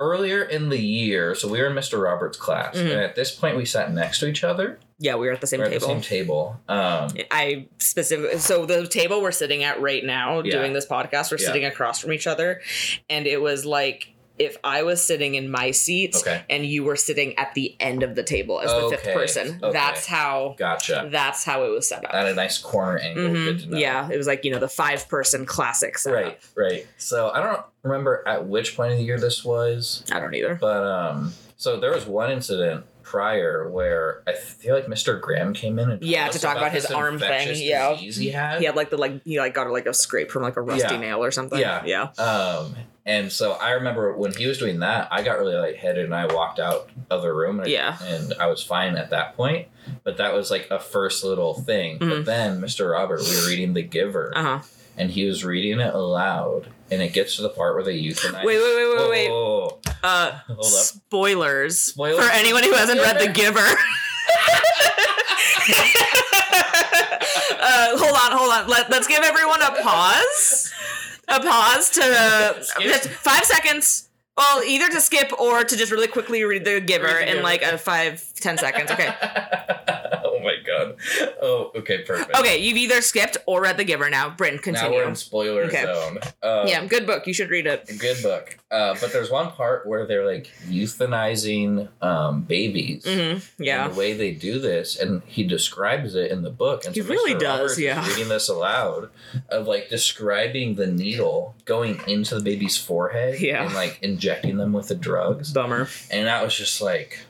earlier in the year, so we were in Mr. Roberts' class, and at this point we sat next to each other. Yeah, we were at the same table. I specifically, so the table we're sitting at right now doing this podcast, we're sitting across from each other, and it was like if I was sitting in my seat and you were sitting at the end of the table as the fifth person. That's how. Gotcha. That's how it was set up. At a nice corner angle. Good to know. Yeah, it was like, you know, the five-person classic setup. Right. So I don't remember at which point of the year this was. I don't either. But so there was one incident prior where I feel like Mr. Graham came in and to talk about his arm thing. Yeah, he had like the he got a scrape from like a rusty nail or something. Yeah. And so I remember when he was doing that, I got really lightheaded and I walked out of the room and I was fine at that point. But that was like a first little thing. But then Mr. Robert, we were reading The Giver and he was reading it aloud and it gets to the part where they euthanize. Wait. Hold up. Spoilers for anyone who hasn't read The Giver. Hold on. Let's give everyone a pause. A pause to 5 seconds. Well, either to skip or to just really quickly read The Giver in like a 5-10 seconds. Okay. Oh my god. Oh, okay, perfect. Okay, you've either skipped or read The Giver now. Brynn, continue. Now we're in spoiler zone. Yeah, good book. You should read it. Good book. But there's one part where they're like euthanizing babies. And the way they do this, and he describes it in the book. And so he really Mr. does, Roberts yeah. is reading this aloud of like describing the needle going into the baby's forehead and like injecting them with the drugs. Bummer. And that was just like...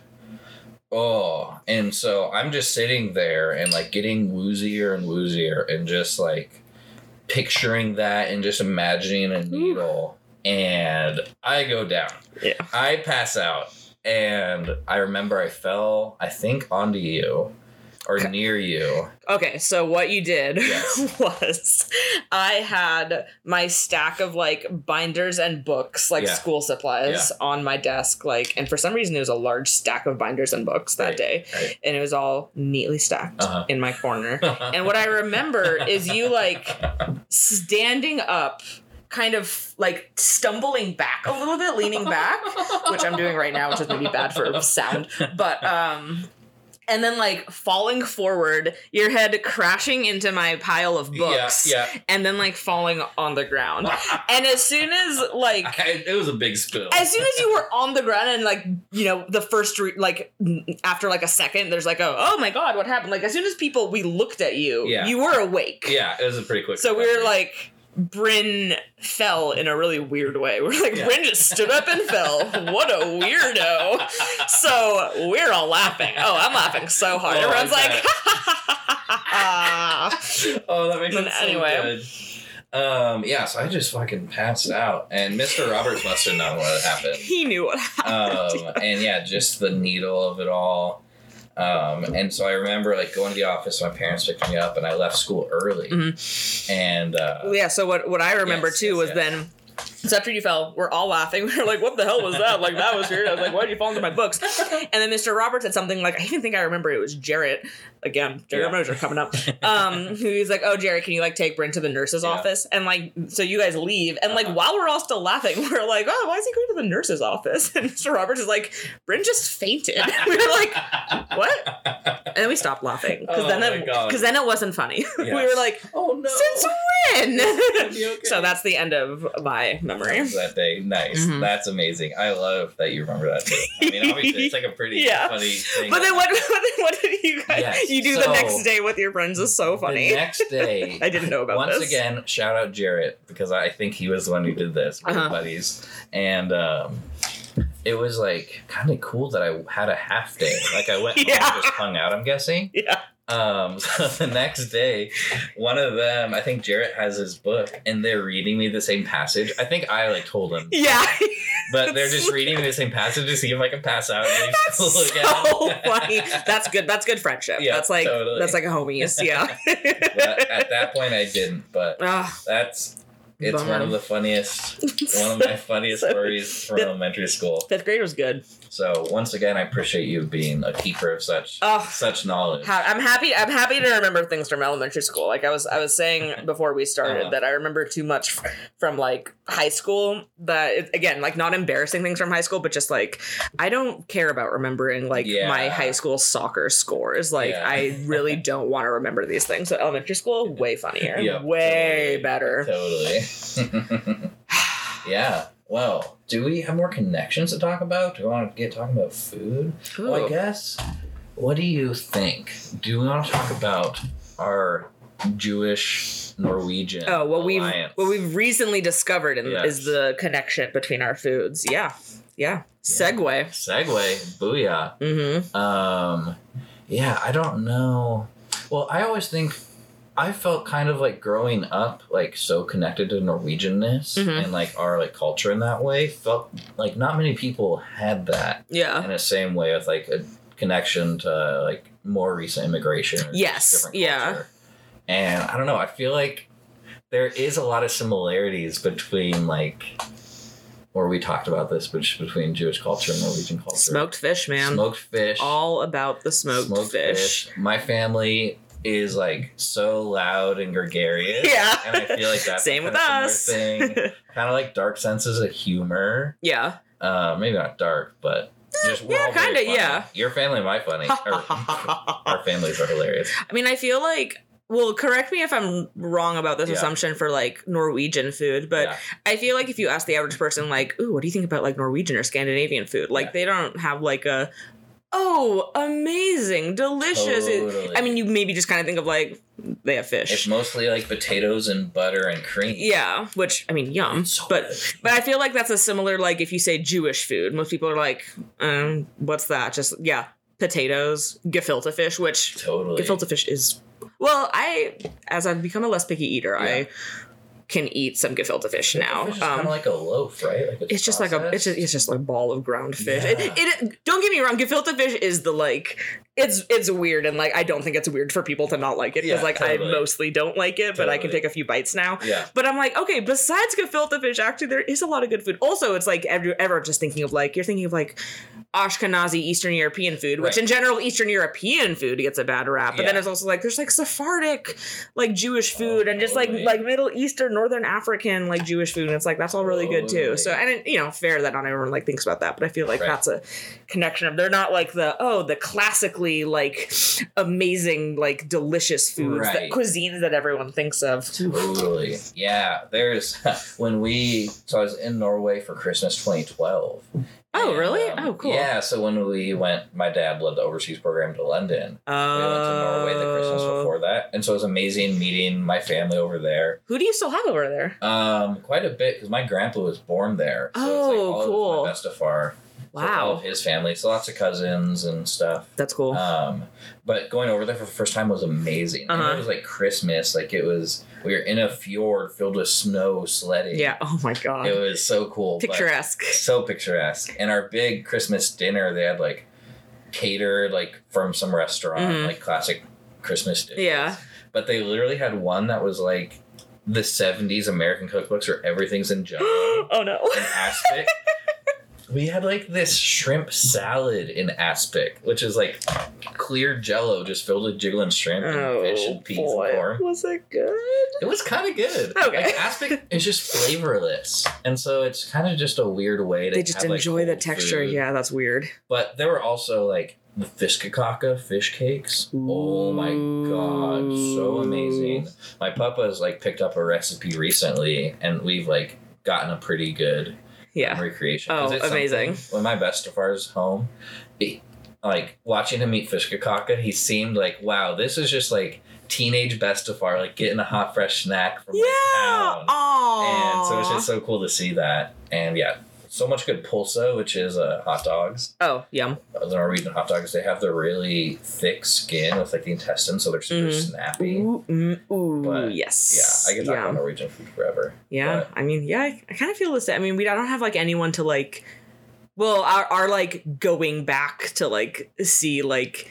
Oh, and so I'm just sitting there and like getting woozier and woozier and just like picturing that and just imagining a needle and I go down. Yeah. I pass out and I remember I fell, I think, onto you or near you. Okay, so what you did was I had my stack of like binders and books, like school supplies on my desk, like, and for some reason it was a large stack of binders and books that day. Right. And it was all neatly stacked in my corner. And what I remember is you like standing up, kind of like stumbling back a little bit, leaning back, which I'm doing right now, which is maybe bad for sound. But and then, like, falling forward, your head crashing into my pile of books, and then, like, falling on the ground. And as soon as, like... it was a big spill. As soon as you were on the ground and, like, you know, the first, after, like, a second, there's, like, oh my God, what happened? Like, as soon as we looked at you, you were awake. Yeah, it was a pretty quick... So we were, like... Brynn fell in a really weird way. We're like, Brynn just stood up and fell. What a weirdo. So we're all laughing. Oh, I'm laughing so hard. Oh, everyone's like, ha, ha, ha, ha. Oh, that makes sense. Anyway. So good. So I just fucking passed out, and Mr. Roberts must have known what happened. He knew what happened. And yeah, just the needle of it all. And so I remember like going to the office, my parents picked me up and I left school early. And, so what I remember then so after you fell, we're all laughing. We were like, what the hell was that? Like, that was weird. I was like, why did you fall into my books? And then Mr. Roberts said something like, I even think I remember it was Jarrett. Again, Jarrett Mosher coming up. Who's like, oh, Jarrett, can you, like, take Brynn to the nurse's office? And, like, so you guys leave. And, like, while we're all still laughing, we're like, oh, why is he going to the nurse's office? And Mr. Roberts is like, Brynn just fainted. We were like, what? And then we stopped laughing. Because then it wasn't funny. Yes. We were like, oh, no. Since when? Okay. So that's the end of my memory. That day. Nice. That's amazing. I love that you remember that too. I mean, obviously, it's like a pretty funny thing. But then what did you guys... Yes. You do so, the next day with your friends is so funny. The next day. I didn't know about this. Once again, shout out Jarrett, because I think he was the one who did this with buddies. And it was, like, kind of cool that I had a half day. Like, I went home and just hung out, I'm guessing. Yeah. So the next day, one of them, I think Jarrett has his book, and they're reading me the same passage. I think I like told him. Yeah. But they're just reading me the same passage to see if I can pass out. And that's look so at funny. That's good. That's good friendship. Yeah, that's like totally. That's like a homies. Yeah. But at that point, I didn't. But that's. It's bummer. one of my funniest stories from elementary school. Fifth grade was good. So once again, I appreciate you being a keeper of such knowledge. I'm happy to remember things from elementary school. Like I was saying before we started that I remember too much from like high school. But again, like not embarrassing things from high school, but just like I don't care about remembering like my high school soccer scores. Like I really don't want to remember these things. So elementary school, way funnier, way totally, better. Totally. Yeah. Well, do we have more connections to talk about? Do we want to get talking about food? Cool. Well, I guess. What do you think? Do we want to talk about our Jewish Norwegian alliance? Oh, what we've recently discovered is the connection between our foods. Yeah. Yeah. Segway. Booyah. Mm-hmm. Yeah. I don't know. Well, I always think. I felt kind of like growing up, like so connected to Norwegian-ness and like our like culture in that way. Felt like not many people had that. Yeah. In the same way with like a connection to like more recent immigration. Yes. Yeah. And I don't know. I feel like there is a lot of similarities between like. Or we talked about this, which between Jewish culture and Norwegian culture. Smoked fish, man. Smoked fish. All about the smoked fish. My family is like so loud and gregarious. Yeah. And I feel like that's same with us. Thing. Kind of like dark senses of humor. Yeah. Maybe not dark, but just we're all kind of yeah. Your family and my funny. Our families are hilarious. I mean, I feel like. Well, correct me if I'm wrong about this assumption for, like, Norwegian food, but I feel like if you ask the average person, like, ooh, what do you think about, like, Norwegian or Scandinavian food? Like, they don't have, like, a, oh, amazing, delicious. Totally. I mean, you maybe just kind of think of, like, they have fish. It's mostly, like, potatoes and butter and cream. Yeah, which, I mean, yum. So but I feel like that's a similar, like, if you say Jewish food, most people are like, what's that? Just, yeah, potatoes, gefilte fish, which totally. Gefilte fish is... Well, as I've become a less picky eater, I can eat some gefilte fish now. It's kind of like a loaf, right? Like it's just processed. Like it's just like a ball of ground fish. Yeah. It don't get me wrong, gefilte fish is the like it's weird and like I don't think it's weird for people to not like it because like totally. I mostly don't like it, but I can take a few bites now. Yeah. But I'm like, okay, besides gefilte fish, actually there is a lot of good food. Also, it's like ever just thinking of like you're thinking of like Ashkenazi Eastern European food, which in general Eastern European food gets a bad rap, but then it's also like there's like Sephardic like Jewish food and just like Middle Eastern, Northern African like Jewish food, and it's like that's all really good too. So and it, you know, fair that not everyone like thinks about that, but I feel like that's a connection of they're not like the classically like amazing like delicious foods that cuisines that everyone thinks of. Totally, yeah. There's so I was in Norway for Christmas 2012. Oh, really? Oh, cool. Yeah, so when we went, my dad led the overseas program to London. Oh. We went to Norway the Christmas before that. And so it was amazing meeting my family over there. Who do you still have over there? Quite a bit, because my grandpa was born there. So it's like all of my Bestafar. Wow. So all of his family. So lots of cousins and stuff. That's cool. But going over there for the first time was amazing. Uh-huh. And it was like Christmas. Like it was, we were in a fjord filled with snow sledding. Yeah. Oh my God. It was so cool. Picturesque. So picturesque. And our big Christmas dinner, they had like catered like from some restaurant, like classic Christmas dinners. Yeah. But they literally had one that was like the 70s American cookbooks where everything's in jello. Oh no. And aspic. We had, like, this shrimp salad in aspic, which is, like, clear jello just filled with jiggling shrimp and fish and peas and corn. Was it good? It was kind of good. Okay. Like, aspic is just flavorless. And so it's kind of just a weird way to they just have, enjoy like, the texture. Food. Yeah, that's weird. But there were also, like, the fiskekaka fish cakes. Ooh. Oh, my God. So amazing. My papa's, like, picked up a recipe recently, and we've, like, gotten a pretty good... Yeah. Recreation. Oh, amazing. When my Bestafar's home, like watching him eat fiskekaka, he seemed like, wow, this is just like teenage Bestafar, like getting a hot, fresh snack from my town. And so it's just so cool to see that. And yeah. so much good pulso, which is hot dogs. Oh, yum. The Norwegian hot dogs, they have the really thick skin with like the intestines, so they're super snappy. Yes. Yeah, I could talk about Norwegian food forever. Yeah, but. I mean, yeah, I kind of feel this. I mean, I don't have like anyone to like, well, our like going back to like see like,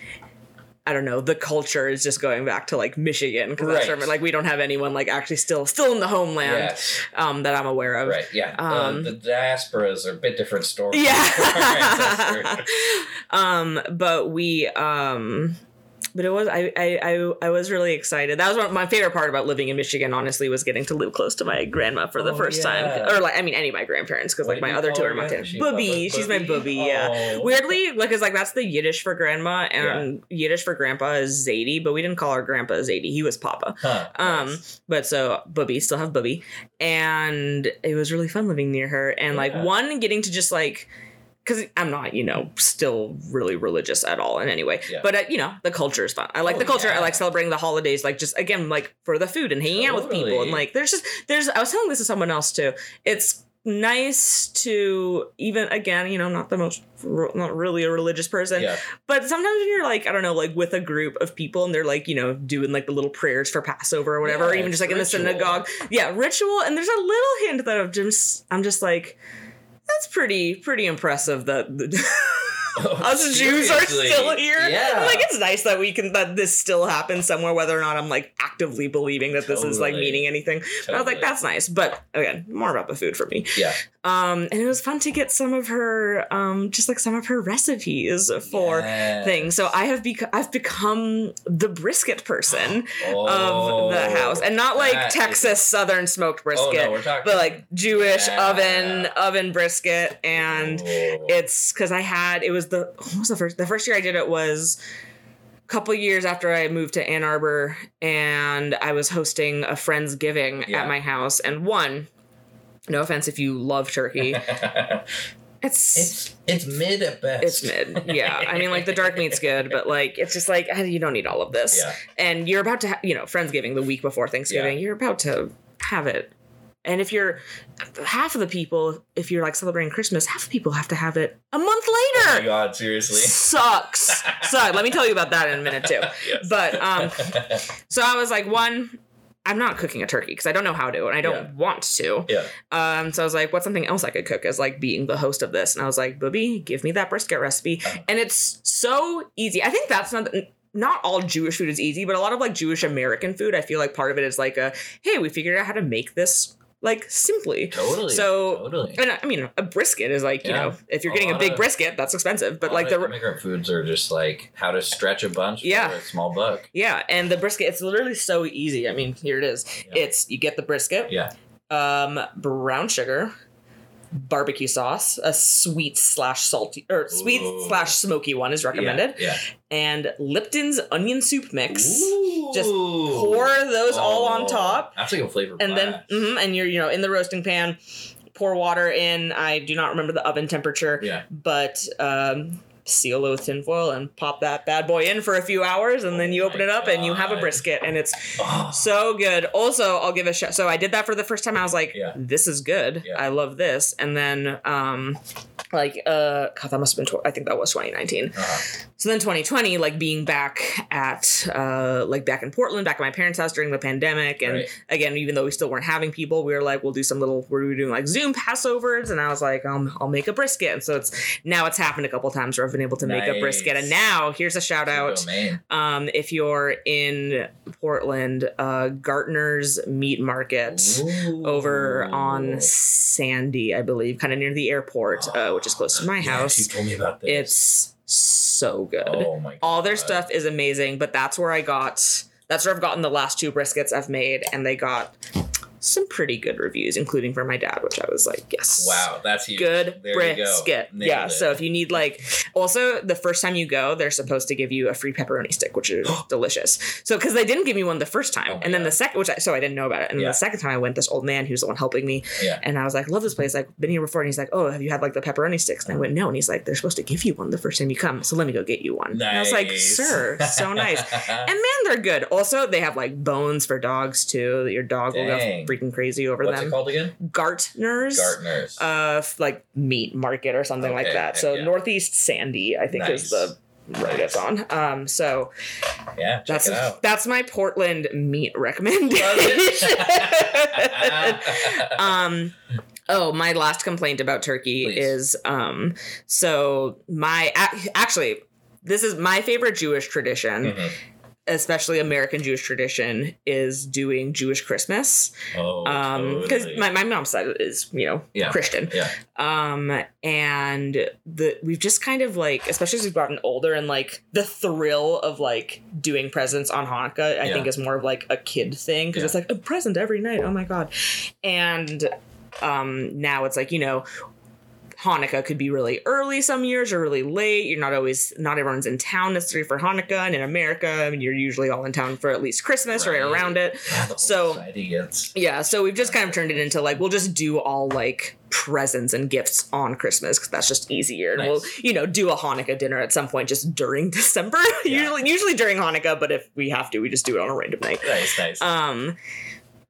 I don't know, the culture is just going back to like Michigan because right. That's like we don't have anyone like actually still in the homeland that I'm aware of. Right. Yeah. The diasporas are a bit different story. Yeah. But it was I was really excited. That was my favorite part about living in Michigan. Honestly, was getting to live close to my grandma for the first time, or like I mean, any of my grandparents because like my other two are my parents. Booby, she's my booby. Oh. Yeah, weirdly, like it's like that's the Yiddish for grandma, and Yiddish for grandpa is Zadie, but we didn't call our grandpa Zadie. He was Papa. Huh, nice. But so booby, still have booby, and it was really fun living near her and like one getting to just like. Because I'm not, still really religious at all in any way. Yeah. But, the culture is fun. I like the culture. Yeah. I like celebrating the holidays, like just, again, like for the food and hanging out with people. And like there's I was telling this to someone else, too. It's nice to even, again, not the most, not really a religious person. Yeah. But sometimes when you're like, I don't know, like with a group of people and they're like, doing like the little prayers for Passover or whatever, or even just like ritual. In the synagogue. Yeah, ritual. And there's a little hint that I'm just like... That's pretty impressive that us Jews are still here. Yeah. I'm like, it's nice that that this still happens somewhere, whether or not I'm like actively believing that this is like meaning anything. Totally. I was like, that's nice. But again, more about the food for me. Yeah. And it was fun to get some of her, just like some of her recipes for things. So I have I've become the brisket person of the house, and not like Texas Southern smoked brisket, but like Jewish oven brisket. And it's because I had the first year I did it was a couple years after I moved to Ann Arbor, and I was hosting a Friendsgiving at my house, and no offense if you love turkey. It's mid at best. It's mid, yeah. I mean, like, the dark meat's good, but, like, it's just like, you don't need all of this. Yeah. And you're about to, Friendsgiving, the week before Thanksgiving, you're about to have it. And if you're half of the people, if you're like celebrating Christmas, half the people have to have it a month later. Oh my God, seriously. Sucks. Let me tell you about that in a minute, too. Yes. But, so I was like, I'm not cooking a turkey because I don't know how to, and I don't want to. Yeah. So I was like, what's something else I could cook as like being the host of this? And I was like, Booby, give me that brisket recipe. And it's so easy. I think that's not all Jewish food is easy, but a lot of like Jewish American food, I feel like part of it is like hey, we figured out how to make this like simply. Totally. So, and I mean, a brisket is like, if you're getting a big brisket, that's expensive. But like the immigrant foods are just like how to stretch a bunch for a small buck. Yeah. And the brisket, it's literally so easy. I mean, here it is. Yeah. You get the brisket, brown sugar, barbecue sauce, a sweet / salty or sweet / smoky one is recommended. Yeah. And Lipton's onion soup mix. Ooh. Just pour those all on top. That's like a flavor blast. And then and you're in the roasting pan, pour water in. I do not remember the oven temperature. Yeah. But seal it with tin foil and pop that bad boy in for a few hours, and then you open it up and you have a brisket, and it's so good. Also, I'll give a shout. So I did that for the first time. I was like, this is good. Yeah. I love this. And then that must have been I think that was 2019. So then 2020, like being back at back in Portland, back at my parents' house during the pandemic, and again, even though we still weren't having people, we were like, we were doing like Zoom Passovers, and I was like, I'll make a brisket. And so it's happened a couple times where I've been able to make a brisket. And now here's a shout out. If you're in Portland, Gartner's Meat Market over on Sandy, I believe, kind of near the airport, which is close to my house. You told me about this. It's so good. Oh my God. All their stuff is amazing, but that's where I've gotten the last two briskets I've made, and they got some pretty good reviews, including for my dad, which I was like, yes. Wow, that's huge. Good brisket. Yeah, so if you need also the first time you go, they're supposed to give you a free pepperoni stick, which is delicious. So, because they didn't give me one the first time. And then the second, so I didn't know about it. And then the second time I went, this old man who's the one helping me. Yeah. And I was like, love this place. I've been here before. And he's like, oh, have you had like the pepperoni sticks? And I went, no. And he's like, they're supposed to give you one the first time you come. So let me go get you one. Nice. And I was like, sir, so nice. And man, they're good. Also, they have like bones for dogs too. That your dog will go freak freaking crazy over them. What's it called again? Gartner's. Gartner's. Like meat market or something like that. So yeah. Northeast Sandy, I think, is the road it's on. So yeah, check it out. That's my Portland meat recommendation. Love it. Oh, my last complaint about turkey is, so my, actually, this is my favorite Jewish tradition, especially American Jewish tradition, is doing Jewish Christmas. Oh, because totally. my mom's side is, Christian. Yeah. And we've just kind of like, especially as we've gotten older, and like the thrill of like doing presents on Hanukkah, I think is more of like a kid thing, because it's like a present every night. Oh my God. And now it's like, Hanukkah could be really early some years or really late. You're not everyone's in town necessarily for Hanukkah. And in America, I mean, you're usually all in town for at least Christmas, right around it. Yeah, so we've just kind of turned it into like, we'll just do all like presents and gifts on Christmas because that's just easier. Nice. And we'll, do a Hanukkah dinner at some point just during December, usually during Hanukkah. But if we have to, we just do it on a random night. Nice.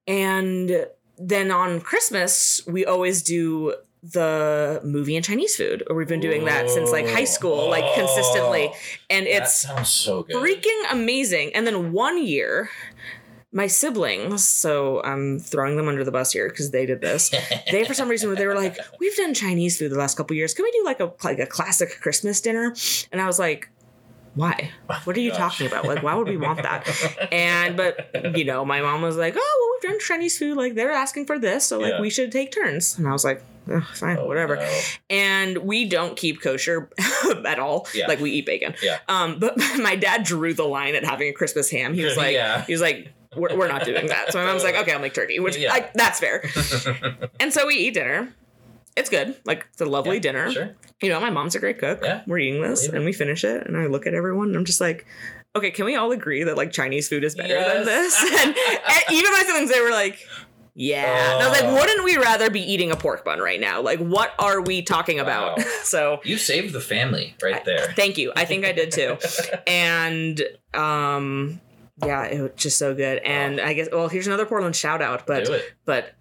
And then on Christmas, we always do the movie and Chinese food, or we've been doing that since like high school, like consistently, and it's sounds so good. Freaking amazing. And then one year my siblings, so I'm throwing them under the bus here because they did this. They, for some reason, they were like, we've done Chinese food the last couple years, can we do like a classic Christmas dinner? And I was like, why? What are you talking about? Like, why would we want that? But my mom was like, oh, well, we've done Chinese food. Like, they're asking for this. So, like, we should take turns. And I was like, fine, whatever. No. And we don't keep kosher at all. Yeah. Like, we eat bacon. Yeah. But my dad drew the line at having a Christmas ham. He was like, we're not doing that. So my mom's like, okay, I'll make turkey, which that's fair. And so we eat dinner. It's good. Like, it's a lovely dinner. Sure. My mom's a great cook. Yeah. We're eating this and we finish it. And I look at everyone and I'm just like, okay, can we all agree that like Chinese food is better than this? And even my siblings, they were like, yeah. And I was like, wouldn't we rather be eating a pork bun right now? Like, what are we talking about? Wow. So you saved the family right there. Thank you. I think I did too. And, yeah, it was just so good. And I guess, well, here's another Portland shout out, but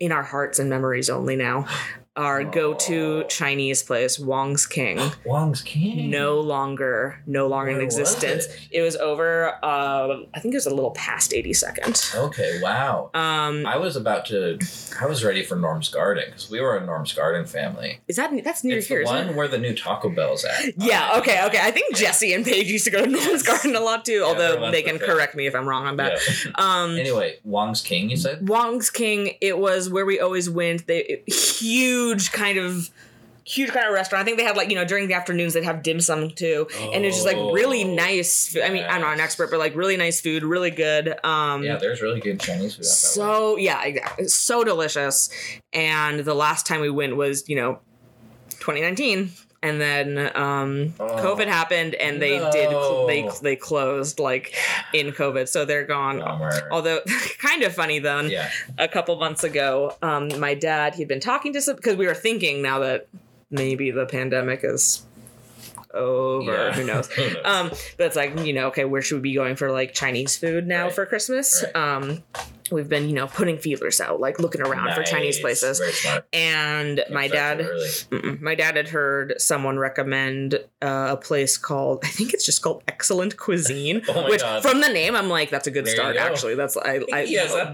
in our hearts and memories only now, our go-to Chinese place, Wong's King. Wong's King? No longer in existence. It was over, I think it was a little past 82nd. Okay, wow. I was ready for Norm's Garden, because we were a Norm's Garden family. That's near here, isn't it? It's the one where the new Taco Bell's at. Yeah, okay. I think Jesse and Paige used to go to Norm's Garden a lot, too, although they can correct me if I'm wrong on that. Yeah. Anyway, Wong's King, you said? Wong's King, it was where we always went. Huge kind of restaurant. I think they had like, during the afternoons they'd have dim sum too. And it's just like really nice. I mean, I'm not an expert, but like really nice food, really good. There's really good Chinese food. So yeah, exactly. It's so delicious. And the last time we went was, 2019. And then COVID happened, and they closed like in COVID, so they're gone. Bummer. Although, kind of funny though. Yeah. A couple months ago, my dad, he'd been talking to some, because we were thinking now that maybe the pandemic is over, who knows? But it's like, okay, where should we be going for like Chinese food now for Christmas? Right. We've been, putting feelers out, like looking around for Chinese places. And my dad had heard someone recommend a place called, I think it's just called Excellent Cuisine, which from the name, I'm like, that's a good start. Actually, that's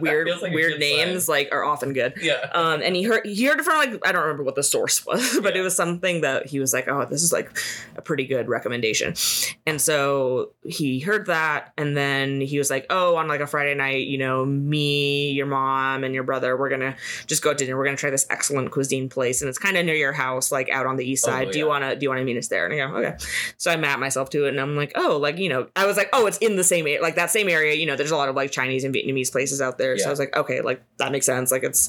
weird names like are often good. Yeah. And he heard it from like, I don't remember what the source was, but it was something that he was like, oh, this is like a pretty good recommendation. And so he heard that, and then he was like, oh, on like a Friday night, me, your mom, and your brother, we're gonna just go to dinner, we're gonna try this Excellent Cuisine place, and it's kind of near your house, like out on the east side. Do you want to meet us there? And I go, okay. So I map myself to it, and I'm like, I was like, oh, it's in the same area, like that same area, there's a lot of like Chinese and Vietnamese places out there. So I was like, okay, like that makes sense, like it's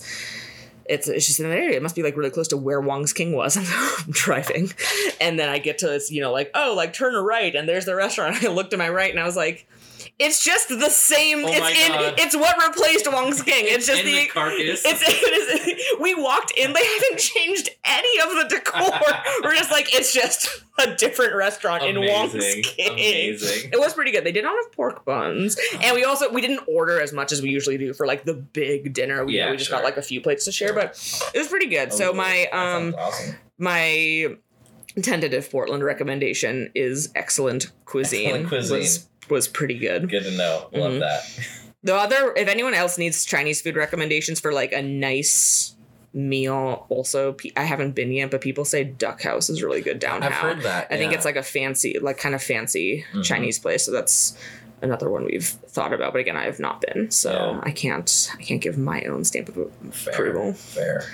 just in that area. It must be like really close to where Wong's King was. I'm driving, and then I get to this, turn right, and there's the restaurant. I looked to my right, and I was like, it's just the same. It's what replaced Wong's King. It's just the carcass. We walked in. They haven't changed any of the decor. We're just like, it's just a different restaurant in Wong's King. Amazing. It was pretty good. They did not have pork buns. And we didn't order as much as we usually do for like the big dinner. We just got like a few plates to share, but it was pretty good. So my tentative Portland recommendation is Excellent Cuisine. Excellent Cuisine was pretty good. Good to know. Love that. If anyone else needs Chinese food recommendations for like a nice meal, also I haven't been yet, but people say Duck House is really good downtown. I've heard that. I think it's like a fancy, like kind of fancy Chinese place. So that's another one we've thought about, but again, I have not been, so I can't give my own stamp of approval. Fair.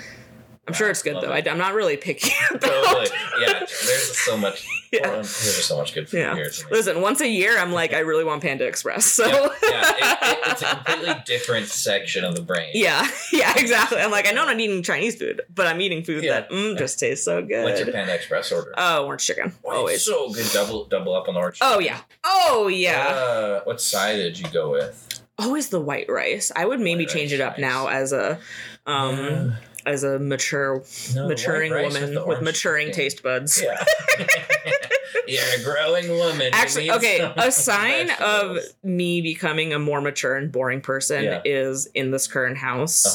I'm sure it's good though. I'm not really picky about. Totally. Yeah, there's so much. There's so much good food here. Listen, once a year, I'm like, I really want Panda Express. So it's a completely different section of the brain. Yeah, exactly. I'm like, I know I'm not eating Chinese food, but I'm eating food that just tastes so good. What's your Panda Express order? Oh, orange chicken. Always so good. Double up on the orange chicken. Oh yeah. What side did you go with? Always the white rice. I would maybe change it up now as a. As a maturing woman with maturing taste buds. Yeah. You're a growing woman. Actually, a sign of me becoming a more mature and boring person is in this current house.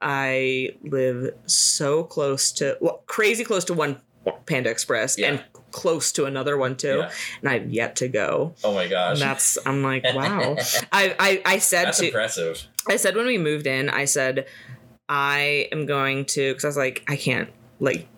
I live so close to, crazy close to one Panda Express and close to another one too, and I've yet to go. Oh my gosh! And I'm like, wow. I said that's impressive. I said when we moved in, I said. I am going to, because I was like, I can't, like,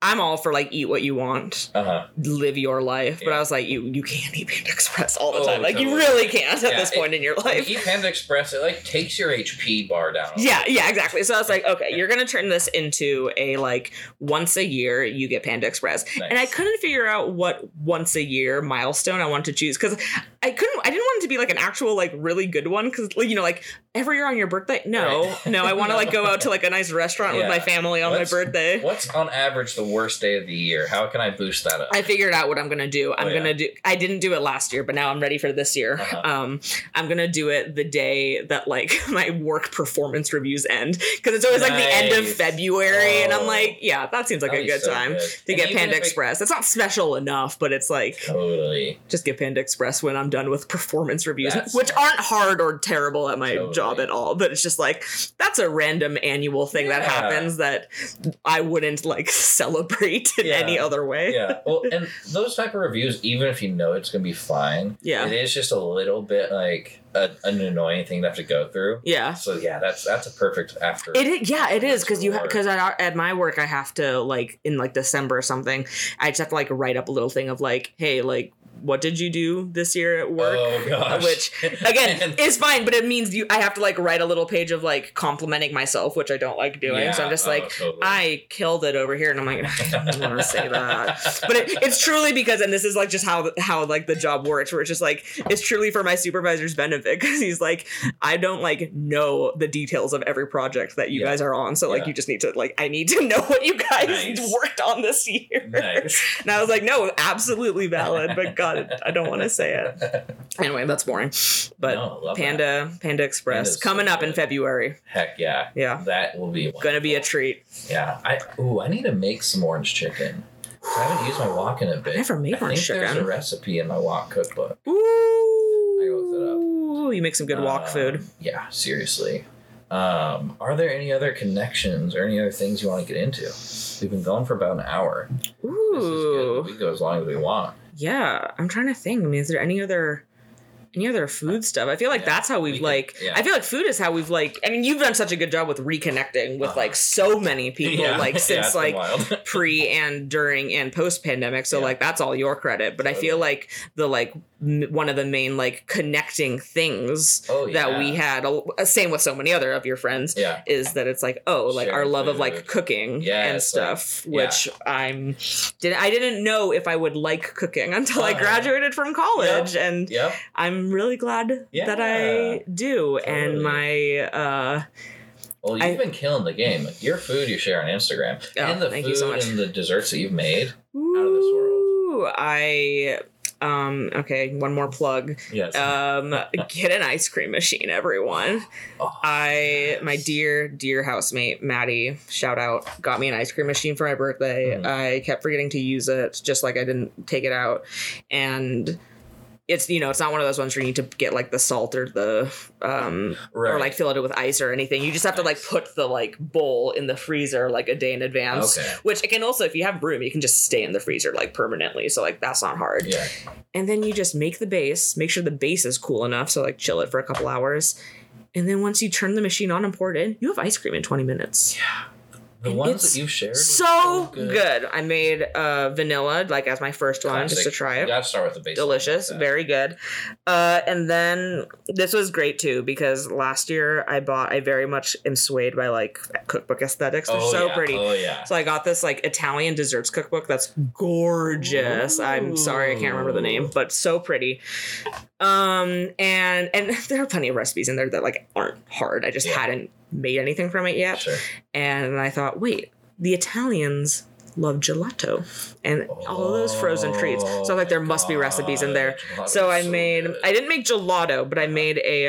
I'm all for, like, eat what you want, live your life, but I was like, you can't eat Panda Express all the time. Like, totally. You really can't at this point in your life. You eat Panda Express, it, like, takes your HP bar down. Yeah, exactly. So I was like, okay, you're going to turn this into a, like, once a year you get Panda Express. Nice. And I couldn't figure out what once a year milestone I wanted to choose, because I didn't want it to be, like, an actual, like, really good one, because, you know, like, every year on your birthday? No, I want to like go out to like a nice restaurant with my family on my birthday. What's on average the worst day of the year? How can I boost that up? I figured out what I'm going to do. I didn't do it last year, but now I'm ready for this year. I'm going to do it the day that like my work performance reviews end, because it's always like the end of February and I'm like, yeah, that seems like a good time to get Panda Express. It's not special enough, but it's like totally just get Panda Express when I'm done with performance reviews, which aren't hard or terrible at my job at all, but it's just like that's a random annual thing that happens that I wouldn't like celebrate in any other way. Well, and those type of reviews, even if you know it's gonna be fine, it is just a little bit like an annoying thing to have to go through. So that's a perfect after. It is, because at my work I have to like in like December or something, I just have to like write up a little thing of like, hey, like what did you do this year at work? Oh gosh. Which again is fine, but it means I have to like write a little page of like complimenting myself, which I don't like doing. So I'm just like, totally. I killed it over here, and I'm like, I don't want to say that, but it's truly because, and this is like just how like the job works, where it's just like it's truly for my supervisor's benefit, because he's like, I don't like know the details of every project that you guys are on, so like you just need to like, I need to know what you guys worked on this year. Nice. And I was like, no, absolutely valid, but God. I don't want to say it. Anyway, that's boring. But no, Panda Express Panda's coming up in February. Heck yeah. Yeah. That will be going to be a treat. Yeah. I need to make some orange chicken. I haven't used my wok in a bit. I never made orange chicken. I think there's a recipe in my wok cookbook. Ooh. I looked it up. Ooh, you make some good wok food. Yeah, seriously. Are there any other connections or any other things you want to get into? We've been going for about an hour. Ooh. This is good. We can go as long as we want. Yeah, I'm trying to think. I mean, is there any other food stuff? I feel like that's how we've I feel like food is how we've like, I mean, you've done such a good job with reconnecting with like so many people like since like pre and during and post pandemic. So like that's all your credit. But I feel like the like one of the main like connecting things that we had, same with so many other of your friends, is that it's like, oh, like our love food of like cooking and stuff, like, which I didn't know if I would like cooking until I graduated from college, and I'm really glad that I do. Totally. And my you've been killing the game. Your food you share on Instagram, and the food and the desserts that you've made out of this world. Okay, one more plug. Yes. Get an ice cream machine, everyone. Oh, my dear housemate, Maddie, shout out, got me an ice cream machine for my birthday. I kept forgetting to use it, just like I didn't take it out. And it's, you know, it's not one of those ones where you need to get like the salt or the or like fill it with ice or anything. You just have to like put the like bowl in the freezer like a day in advance, which it can also, if you have room, you can just stay in the freezer like permanently. So like that's not hard. Yeah. And then you just make the base, make sure the base is cool enough. So like chill it for a couple hours. And then once you turn the machine on and pour it in, you have ice cream in 20 minutes. Yeah. The ones that you've shared so good. I made vanilla like as my first one just to try it. You gotta start with the basic. Delicious. Very good. And then this was great too because last year I very much am swayed by like cookbook aesthetics. They're pretty. Oh yeah. So I got this like Italian desserts cookbook that's gorgeous. Ooh. I'm sorry I can't remember the name, but so pretty. And there are plenty of recipes in there that like aren't hard. I just hadn't made anything from it yet. Sure. And I thought, wait, the Italians love gelato and all those frozen treats. So I'm like, there must be recipes in there. So I made, I didn't make gelato, but I made a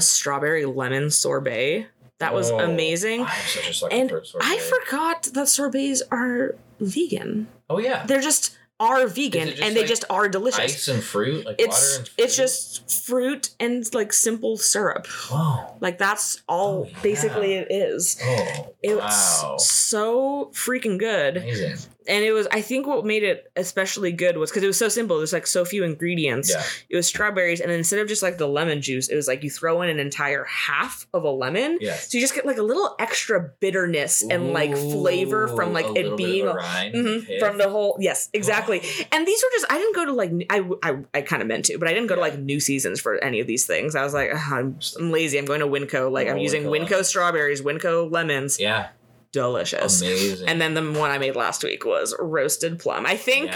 strawberry lemon sorbet. That was amazing. I'm such a sucker for sorbet. I forgot that sorbets are vegan. Oh yeah. They're just are vegan and like they just are delicious. Ice and fruit, like water and fruit. It's just fruit and like simple syrup. Wow. Like that's all basically it is. Oh, it was so freaking good. Amazing. And it was, I think what made it especially good was because it was so simple. There's like so few ingredients. Yeah. It was strawberries. And instead of just like the lemon juice, it was like you throw in an entire half of a lemon. Yes. So you just get like a little extra bitterness and like flavor from like it being from the whole. Yes, exactly. And these were just, I didn't go to like, I kind of meant to, but I didn't go to like New Seasons for any of these things. I was like, I'm lazy. I'm going to Winco. Like I'm using Winco strawberries, Winco lemons. Yeah. Delicious. Amazing. And then the one I made last week was roasted plum. I think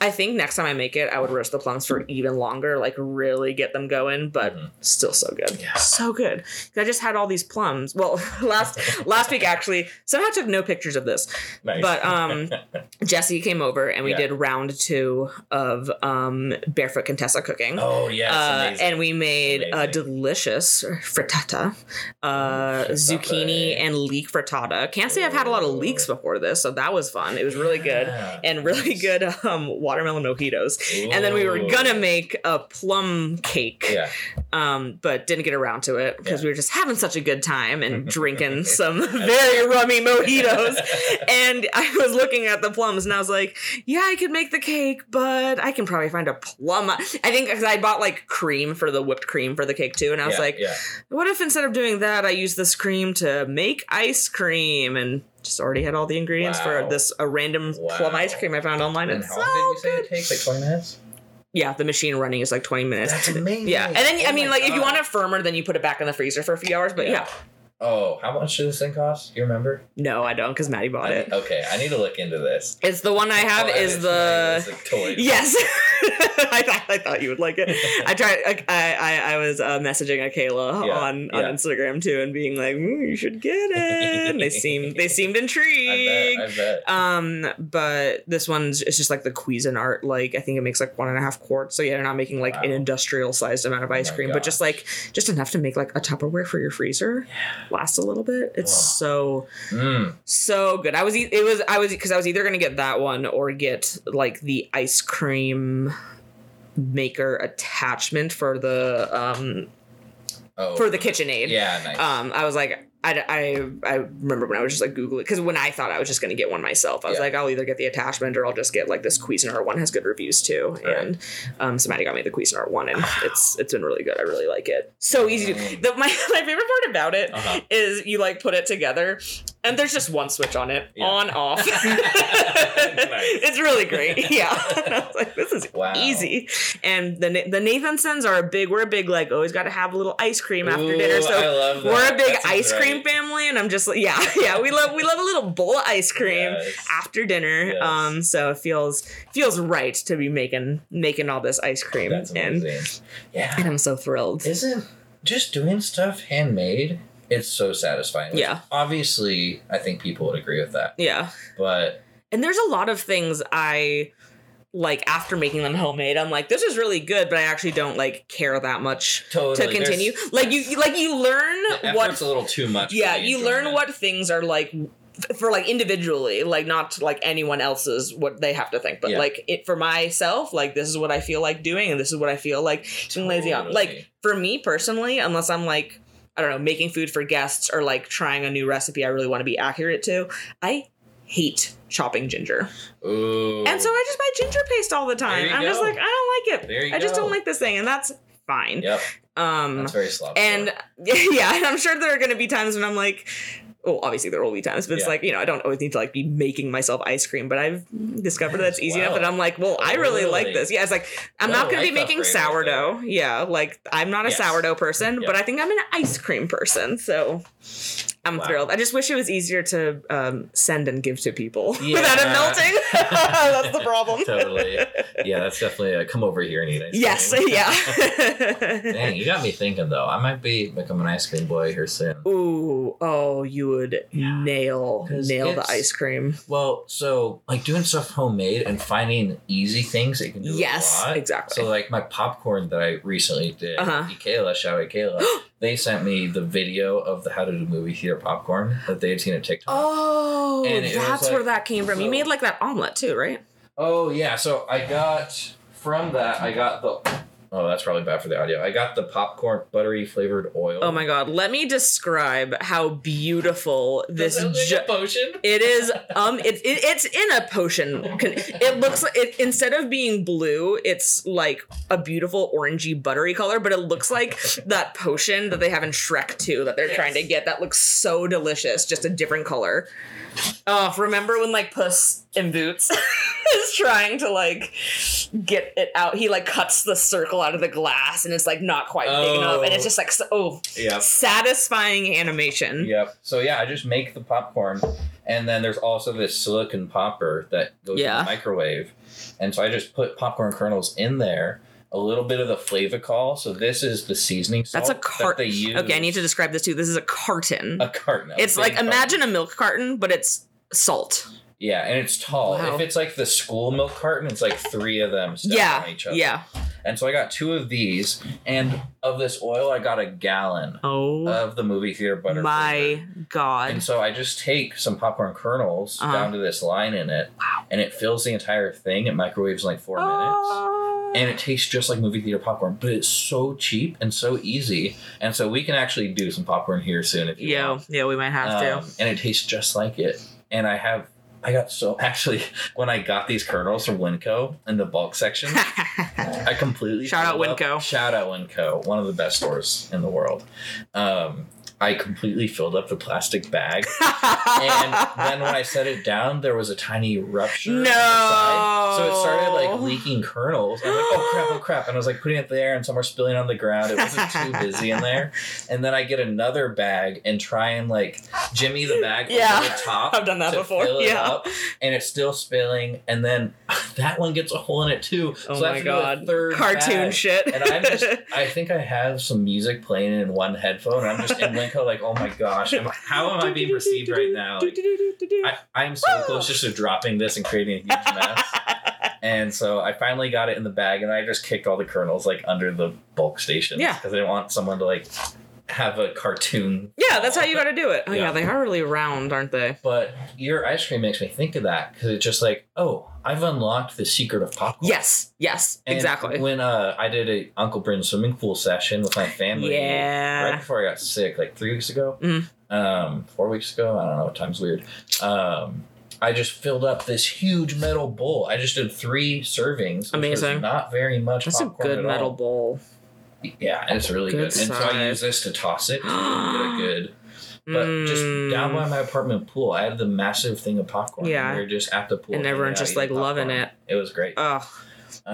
next time I make it, I would roast the plums for even longer, like really get them going, but still so good. Yeah. So good. I just had all these plums. Well, last week actually, somehow took no pictures of this. Nice. But Jesse came over and we did round 2 of Barefoot Contessa cooking. Oh yeah. And we made a delicious frittata, zucchini and leek frittata. Can't I've had a lot of leeks before this, so that was fun. It was really good and really good watermelon mojitos. Ooh. And then we were gonna make a plum cake, but didn't get around to it because we were just having such a good time and drinking some very rummy mojitos. And I was looking at the plums and I was like, yeah, I could make the cake, but I can probably find a plum. I think because I bought like cream for the whipped cream for the cake too, and I was what if instead of doing that, I use this cream to make ice cream? And just already had all the ingredients for this random plum ice cream I found online. And how long did you say it takes? Like 20 minutes? Yeah, the machine running is like 20 minutes. That's amazing. Yeah, and then, I mean, like, if you want it firmer, then you put it back in the freezer for a few hours, but Oh, how much did this thing cost? You remember? No, I don't, because Maddie bought it. Okay, I need to look into this. It's the one I have is the... It's like toy. Yes. I thought you would like it. I tried. I was messaging Akayla on Instagram too and being like, you should get it. And they seemed intrigued. I bet. But this one's it's just like the Cuisinart. Like I think it makes like 1.5 quarts. So yeah, they're not making like an industrial sized amount of ice cream, but just like enough to make like a Tupperware for your freezer. Yeah. Last a little bit. It's so good. I was either gonna get that one or get like the ice cream maker attachment for the for the KitchenAid. Yeah, nice. I was like, I remember when I was just like Googling, because when I thought I was just going to get one myself, I was like, I'll either get the attachment or I'll just get like this Cuisinart one. Has good reviews too. Right. And somebody got me the Cuisinart one and it's been really good. I really like it. So easy to do. My favorite part about it is you like put it together and there's just one switch on it. Yeah. On, off. Nice. It's really great. Yeah. And I was like, this is easy. And the Nathansons are we're a big like always got to have a little ice cream after dinner. So I love that. We're a big ice cream family, and I'm just like, we love a little bowl of ice cream after dinner. Yes. So it feels right to be making all this ice cream. That's amazing. And I'm so thrilled. Isn't just doing stuff handmade? It's so satisfying. Which obviously, I think people would agree with that. Yeah, but there's a lot of things I. like, after making them homemade, I'm like, this is really good, but I actually don't, like, care that much to continue. There's, like, you learn what... It's a little too much. Yeah, you learn what things are, like... For, like, individually, like, not, like, anyone else's what they have to think. But, like, it for myself, like, this is what I feel like doing and this is what I feel like being lazy on. Like, for me personally, unless I'm, like, I don't know, making food for guests or, like, trying a new recipe I really want to be accurate to, I hate chopping ginger. Ooh. And so I just buy ginger paste all the time. I'm just like, I don't like it. I just don't like this thing. And that's fine. Yep. That's very sloppy. And, and I'm sure there are going to be times when I'm like... Well, obviously there will be times, but it's like, you know, I don't always need to like be making myself ice cream, but I've discovered that's easy enough. And I'm like, well, I really like this. Yeah. It's like, I'm not going to be making sourdough. Yeah. Like I'm not a sourdough person, but I think I'm an ice cream person. So I'm thrilled. I just wish it was easier to send and give to people without it melting. That's the problem. Totally. Yeah. That's definitely a come over here and eat ice cream. Yes. Yeah. Dang, you got me thinking though. I might become an ice cream boy here soon. Ooh. Oh, you would nail the ice cream. Well, so like doing stuff homemade and finding easy things that you can do a lot. Exactly. So like my popcorn that I recently did, Ikela, shout out Ikela, they sent me the video of the how to do movie theater popcorn that they had seen on TikTok. Oh, and that's like, where that came from. So, you made like that omelet too, right? Oh yeah. So I got from that, I got the... Oh, that's probably bad for the audio. I got the popcorn buttery flavored oil. Oh my God. Let me describe how beautiful this is. Like a potion? It is. It's in a potion. It looks like it, instead of being blue, it's like a beautiful orangey buttery color, but it looks like that potion that they have in Shrek 2 that they're trying to get. That looks so delicious. Just a different color. Oh, remember when like Puss in Boots is trying to like get it out? He like cuts the circle out of the glass and it's like not quite big enough and it's just like satisfying animation. Yep. So yeah, I just make the popcorn and then there's also this silicon popper that goes in the microwave, and so I just put popcorn kernels in there. A little bit of the flavacol. So this is the seasoning salt. That's a carton. That they use. Okay, I need to describe this too. This is a carton. A carton. It's like imagine a milk carton, but it's salt. Yeah, and it's tall. Wow. If it's like the school milk carton, it's like three of them stacked on each other. Yeah. And so I got two of these, and of this oil, I got a gallon of the movie theater butter. My God. And so I just take some popcorn kernels down to this line in it, and it fills the entire thing. It microwaves in like 4 minutes, and it tastes just like movie theater popcorn, but it's so cheap and so easy. And so we can actually do some popcorn here soon if you want. Yeah, we might have to. And it tastes just like it. And when I got these kernels from Winco in the bulk section, I completely... Shout out Winco, one of the best stores in the world. I completely filled up the plastic bag. And then when I set it down, there was a tiny rupture on the side. So it started like leaking kernels. I was like, oh crap. And I was like putting it there and some were spilling on the ground. It wasn't too busy in there. And then I get another bag and try and like jimmy the bag over the top. I've done that before. Fill it up, and it's still spilling. And then that one gets a hole in it too. Oh my God. A third cartoon bag. Shit. And I'm just, I think I have some music playing in one headphone. And I'm just in like, oh my gosh, how am I being perceived right now? Like, I'm so close just to dropping this and creating a huge mess. And so I finally got it in the bag, and I just kicked all the kernels like under the bulk station because I didn't want someone to like have a cartoon. Yeah, that's how you got to do it. Oh yeah, they are really round, aren't they? But your ice cream makes me think of that because it's just like, oh, I've unlocked the secret of popcorn. Yes, and exactly. When I did a Uncle Bryn's swimming pool session with my family right before I got sick, like 3 weeks ago, 4 weeks ago, I don't know, time's weird. I just filled up this huge metal bowl. I just did 3 servings. Amazing. Which was not very much. That's popcorn. That's a good metal bowl. Yeah, and it's really good. And so I use this to toss it. Really good. But just down by my apartment pool, I had the massive thing of popcorn. Yeah. And we were just at the pool. And everyone's just like loving it. It was great. Oh.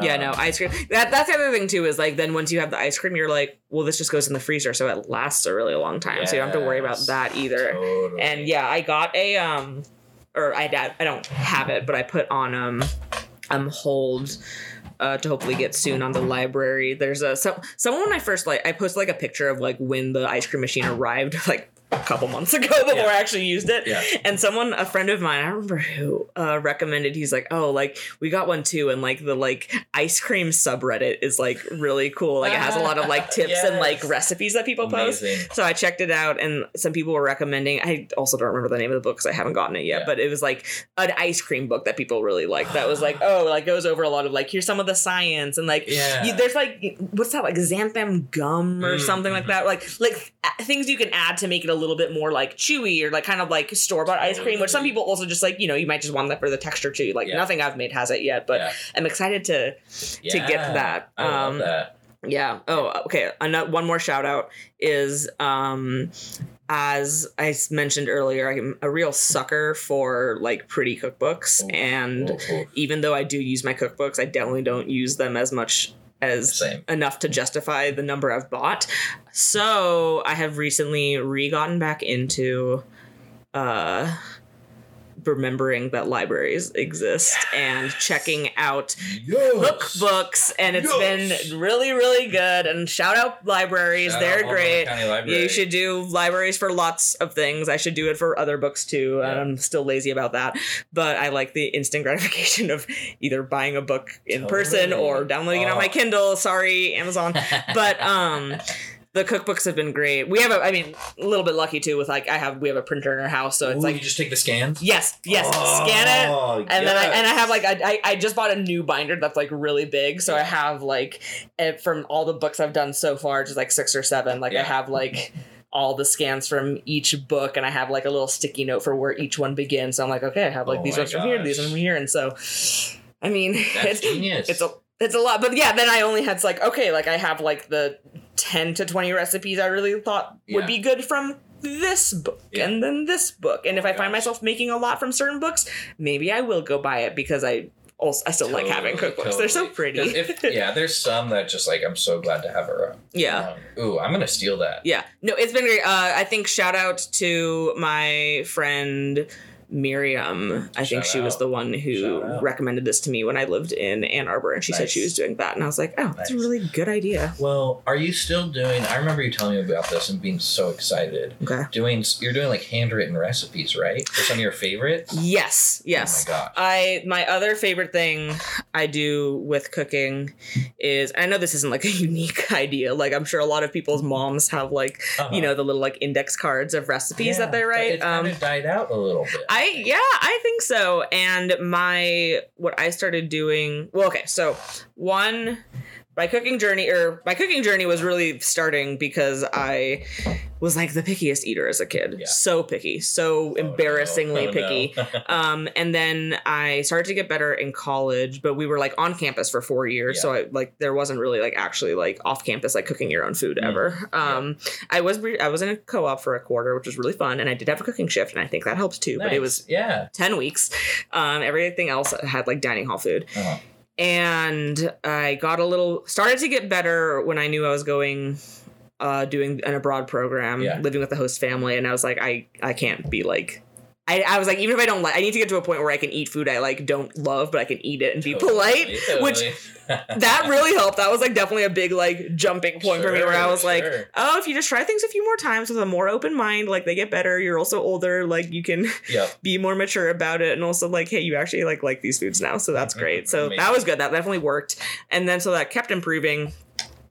Yeah, no, ice cream. That's the other thing too, is like then once you have the ice cream, you're like, well, this just goes in the freezer, so it lasts a really long time. Yes, so you don't have to worry about that either. Totally. And yeah, I got a I don't have it, but I put on hold to hopefully get soon on the library. There's someone when I first I posted like a picture of like when the ice cream machine arrived, like a couple months ago before I actually used it. Yeah. And someone, a friend of mine, I don't remember who, recommended, he's like, oh, like we got one too. And like the like ice cream subreddit is like really cool. Like it has a lot of like tips and like recipes that people post. So I checked it out and some people were recommending, I also don't remember the name of the book because I haven't gotten it yet, but it was like an ice cream book that people really liked. That was like, oh, like goes over a lot of like, here's some of the science and like, there's like, what's that? Like xanthan gum or something like that. Like things you can add to make it a little bit more like chewy or like kind of like store-bought ice cream, which some people also just like, you know, you might just want that for the texture too. Like nothing I've made has it yet, but I'm excited to get that. I love that. Yeah. Oh, okay. One more shout out is, as I mentioned earlier, I'm a real sucker for like pretty cookbooks. Even though I do use my cookbooks, I definitely don't use them as much as enough to justify the number I've bought. So I have recently gotten back into remembering that libraries exist and checking out cookbooks, and it's been really, really good. And shout out libraries. They're great. You should do libraries for lots of things. I should do it for other books too. Yeah. And I'm still lazy about that, but I like the instant gratification of either buying a book in person or downloading it on my Kindle. Sorry, Amazon. But, the cookbooks have been great. We have a little bit lucky too with like, we have a printer in our house. So it's like, you just take the scans. Yes. Scan it. And then I have like, I just bought a new binder that's like really big. So I have like, from all the books I've done so far, just like 6 or 7, like I have like all the scans from each book, and I have like a little sticky note for where each one begins. So I'm like, okay, I have like these ones from here, these ones from here. And so, I mean, that's genius. It's a lot, but then I only had like, okay, like I have like the 10 to 20 recipes I really thought would be good from this book and then this book. And if I find myself making a lot from certain books, maybe I will go buy it because I still like having cookbooks. They're so pretty. There's some that just like, I'm so glad to have her own. Yeah. Ooh, I'm going to steal that. Yeah. No, it's been great. I think shout out to my friend Miriam. I think she was the one who recommended this to me when I lived in Ann Arbor, and she said she was doing that, and I was like, oh, that's a really good idea. Well, are you still doing, I remember you telling me about this and being so excited. Okay. You're doing like handwritten recipes, right? For some of your favorites? Yes. Oh my gosh. My other favorite thing I do with cooking is, I know this isn't like a unique idea, like I'm sure a lot of people's moms have like, you know, the little like index cards of recipes that they write. It kind of died out a little bit. I think so. And what I started doing, my cooking journey was really starting because I was like the pickiest eater as a kid. Yeah. So picky, so embarrassingly picky. No. And then I started to get better in college, but we were like on campus for 4 years. Yeah. So I like, there wasn't really like actually like off campus, like cooking your own food ever. I was in a co-op for a quarter, which was really fun. And I did have a cooking shift, and I think that helps too, but it was 10 weeks. Everything else had like dining hall food. Uh-huh. And I started to get better when I knew I was going, doing an abroad program, living with the host family. And I was like, I can't be like, I was like, even if I don't like, I need to get to a point where I can eat food I like don't love, but I can eat it and be polite, which that really helped. That was like definitely a big like jumping point for me, where I was like, oh, if you just try things a few more times with a more open mind, like they get better. You're also older, like you can be more mature about it, and also like, hey, you actually like these foods now, so that's great. So amazing. That was good. That definitely worked, and then so that kept improving,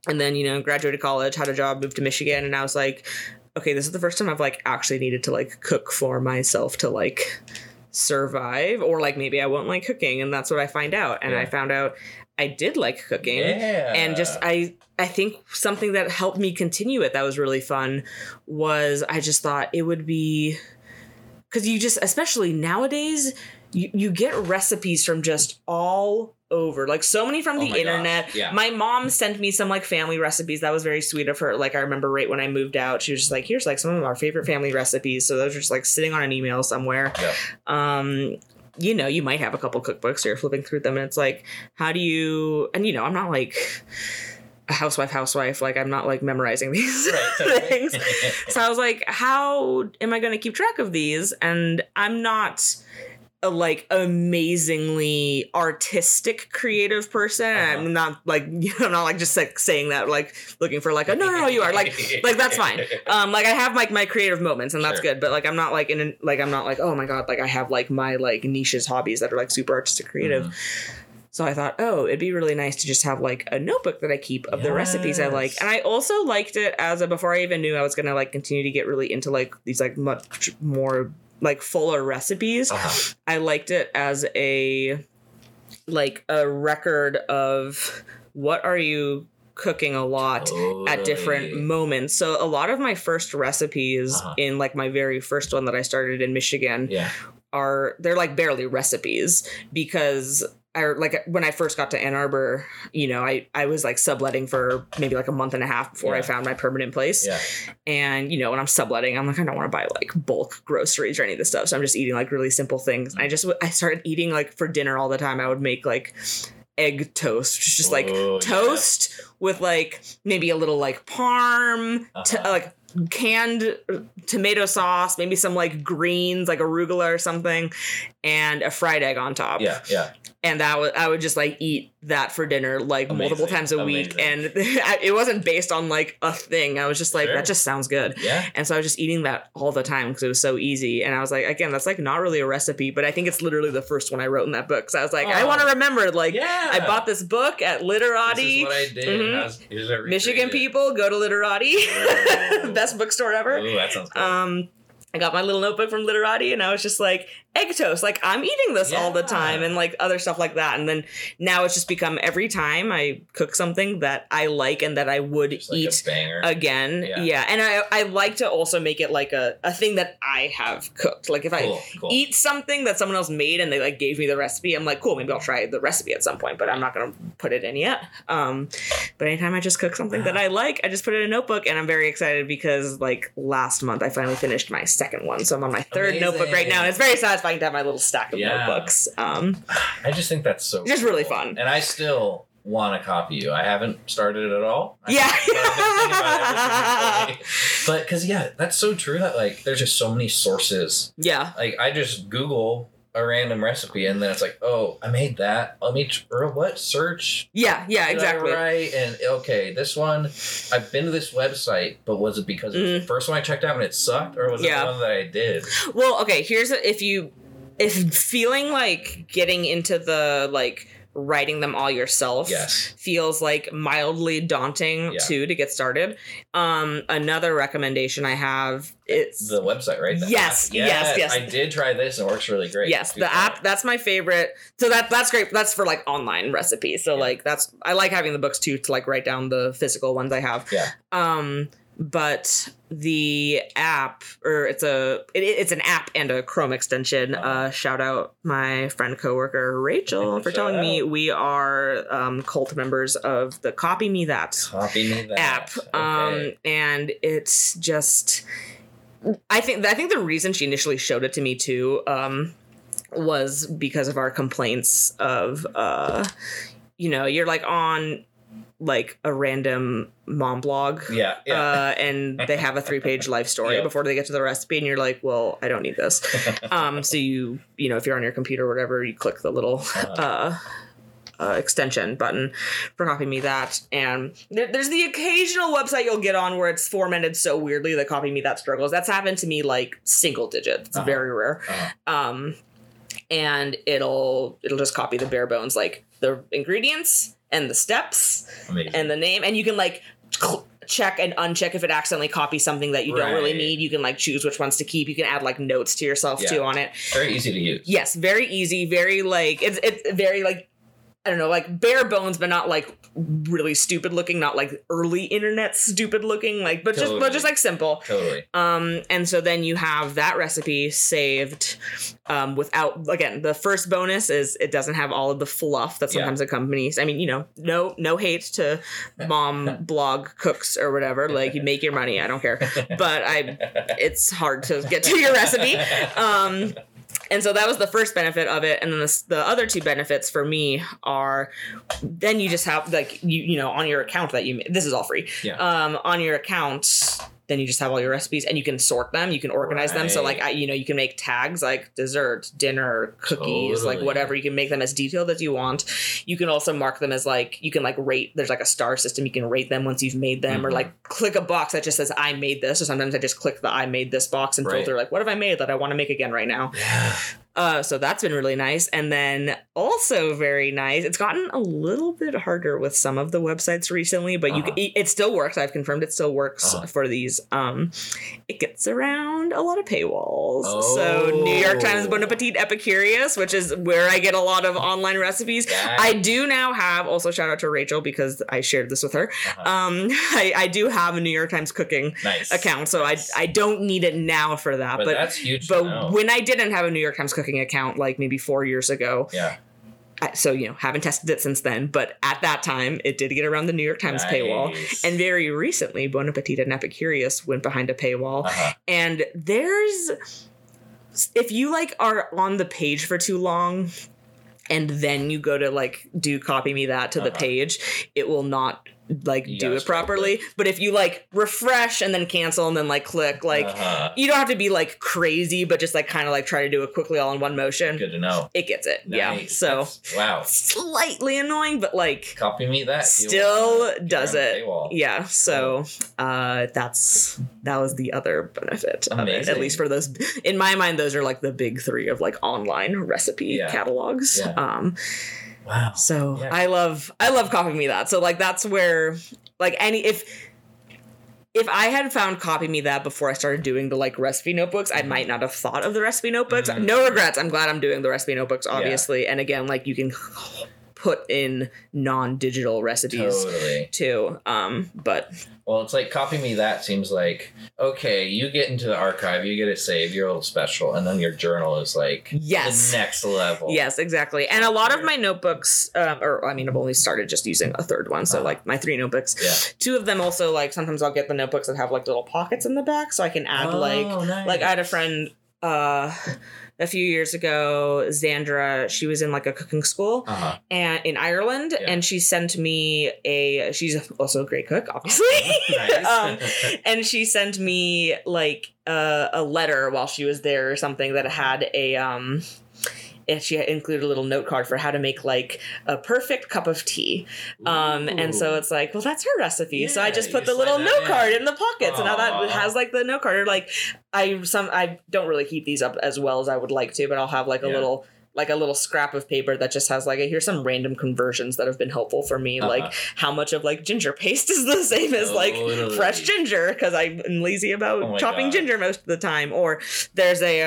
and then you know, graduated college, had a job, moved to Michigan, and I was like, okay, this is the first time I've like actually needed to like cook for myself to like survive, or like maybe I won't like cooking. And that's what I find out. And I found out I did like cooking, and just, I think something that helped me continue it that was really fun was I just thought it would be, because you just, especially nowadays, you get recipes from just all over, like so many from the internet. Yeah. My mom sent me some like family recipes. That was very sweet of her. Like I remember right when I moved out, she was just like, here's like some of our favorite family recipes. So those are just like sitting on an email somewhere. Yeah. You know, you might have a couple cookbooks, you're flipping through them, and it's like, how do you, and you know, I'm not like a housewife, like I'm not like memorizing these things. So I was like, how am I going to keep track of these? And I'm not a like amazingly artistic, creative person. Uh-huh. I'm not like, you know, not like just like saying that, like looking for like a no, you are like that's fine. Like I have like my creative moments and that's sure. good, but like I'm not like in an, like I'm not like, oh my God, like I have like my like niches, hobbies that are like super artistic, creative. Mm-hmm. So I thought, oh, it'd be really nice to just have like a notebook that I keep of yes. the recipes I like. And I also liked it as a, before I even knew I was going to like continue to get really into like these like much more like fuller recipes. Uh-huh. I liked it as a, like a record of what are you cooking a lot totally. At different moments. So a lot of my first recipes uh-huh. in like my very first one that I started in Michigan yeah. are, they're like barely recipes because I like when I first got to Ann Arbor, you know, I was like subletting for maybe like a month and a half before yeah. I found my permanent place. Yeah. And, you know, when I'm subletting, I'm like, I don't want to buy like bulk groceries or any of this stuff. So I'm just eating like really simple things. And I started eating like for dinner all the time. I would make like egg toast, just like ooh, toast yeah. with like maybe a little like parm, uh-huh. Like canned tomato sauce, maybe some like greens, like arugula or something, and a fried egg on top. Yeah. Yeah. And that was, I would just like eat that for dinner like amazing. Multiple times a week. And it wasn't based on like a thing. I was just like, sure. that just sounds good. Yeah. And so I was just eating that all the time because it was so easy. And I was like, again, that's like not really a recipe, but I think it's literally the first one I wrote in that book. So I was like, I want to remember, like yeah. I bought this book at Literati. This is what I did. Mm-hmm. I Michigan people, go to Literati. Oh. Best bookstore ever. Ooh, that sounds cool. I got my little notebook from Literati and I was just like, egg toast, like I'm eating this yeah. all the time and like other stuff like that. And then now it's just become every time I cook something that I like and that I would just eat like again. Yeah. yeah. And I like to also make it like a thing that I have cooked. Like if cool. eat something that someone else made and they like gave me the recipe, I'm like, cool, maybe I'll try the recipe at some point, but I'm not going to put it in yet. But anytime I just cook something wow. that I like, I just put it in a notebook. And I'm very excited because like last month I finally finished my second one. So I'm on my third amazing. Notebook right now. And it's very satisfying. I can have my little stack of yeah. notebooks. I just think that's so just cool. really fun. And I still want to copy you. I haven't started it at all. Yeah. But because, yeah, that's so true that, like, there's just so many sources. Yeah. Like, I just Google a random recipe and then it's like, oh, I made that. Let me search? Yeah, yeah, exactly. Right. And okay, this one, I've been to this website, but was it because it was the first one I checked out and it sucked, or was it the one that I did? Well, okay, if feeling like getting into the like writing them all yourself yes. feels like mildly daunting yeah. to get started. Another recommendation I have is the website, right? Yes. I did try this and it works really great. Yes, the app, that's my favorite. So that's great. That's for like online recipes. So yeah. like I like having the books too to like write down the physical ones I have. Yeah. But the app, or it's an app and a Chrome extension. Shout out my friend coworker Rachel for telling me we are cult members of the Copy Me That app. Okay. And it's just, I think the reason she initially showed it to me too was because of our complaints of you know, you're like on like a random mom blog and they have a 3-page life story yeah. before they get to the recipe and you're like, well, I don't need this. So you know, if you're on your computer or whatever, you click the little extension button for Copy Me That, and there's the occasional website you'll get on where it's formatted so weirdly that Copy Me That struggles. That's happened to me like single digits. It's very rare. And it'll just copy the bare bones, like the ingredients and the steps amazing. And the name. And you can like check and uncheck if it accidentally copies something that you right. don't really need. You can like choose which ones to keep. You can add like notes to yourself yeah. too on it. Very easy to use. Yes. Very easy. Very like, it's very like, I don't know, like bare bones, but not like really stupid looking, not like early internet stupid looking, like, but totally. Just like simple. Totally. And so then you have that recipe saved without, again, the first bonus is it doesn't have all of the fluff that sometimes accompanies. I mean, you know, no hate to mom blog cooks or whatever, like you make your money. I don't care, but it's hard to get to your recipe. And so that was the first benefit of it. And then the other two benefits for me are then you just have like, you know, on your account that you, this is all free, on your account, then you just have all your recipes and you can sort them, you can organize them. So like, you can make tags like dessert, dinner, cookies, like whatever. You can make them as detailed as you want. You can also mark them as like, you can like rate, there's like a star system. You can rate them once you've made them, or like click a box that just says I made this. Or sometimes I just click the I made this box and filter like, what have I made that I want to make again right now? Yeah. So that's been really nice. And then also very nice, it's gotten a little bit harder with some of the websites recently, but it still works. I've confirmed it still works for these. It gets around a lot of paywalls. So New York Times, Bon Appetit, Epicurious, which is where I get a lot of online recipes. Yeah. I do now have, also shout out to Rachel because I shared this with her. I do have a New York Times cooking account. So I don't need it now for that. But that's huge. But when I didn't have a New York Times cooking account, like maybe 4 years ago. Yeah. So, haven't tested it since then. But at that time, it did get around the New York Times paywall. And very recently, Bon Appetit and Epicurious went behind a paywall. And there's... If you, like, are on the page for too long... And then you go to like do Copy Me That to the page, it will not like do it properly. But if you like refresh and then cancel and then like click, like you don't have to be like crazy, but just like kind of like try to do it quickly all in one motion. Good to know. It gets it. Nice. Yeah. So slightly annoying, but like Copy Me That still does it. Yeah. So that was the other benefit of it. At least for those, in my mind, those are like the big three of like online recipe catalogs. Yeah. Wow. So I love Copy Me That. So like that's where like if I had found Copy Me That before I started doing the like recipe notebooks, I might not have thought of the recipe notebooks. No regrets. I'm glad I'm doing the recipe notebooks, obviously. And again, like you can put in non-digital recipes too. Well, it's like Copy Me That seems like, okay, you get into the archive, you get it saved, your old special, and then your journal is like the next level. Yes, exactly. And a lot of my notebooks, I've only started just using a third one, so like my three notebooks. Yeah. Two of them also, like sometimes I'll get the notebooks that have like little pockets in the back, so I can add like I had a friend a few years ago, Zandra, she was in like a cooking school and in Ireland, and she sent me she's also a great cook, obviously. And she sent me like a letter while she was there or something that had and she included a little note card for how to make like a perfect cup of tea. And so it's like, well, that's her recipe. Yeah, so I just put the little note card in the pockets. And now that has like the note card. Or like I don't really keep these up as well as I would like to, but I'll have like a little... like a little scrap of paper that just has like, here's some random conversions that have been helpful for me. Like how much of like ginger paste is the same as like fresh ginger. Cause I'm lazy about chopping ginger most of the time. Or there's a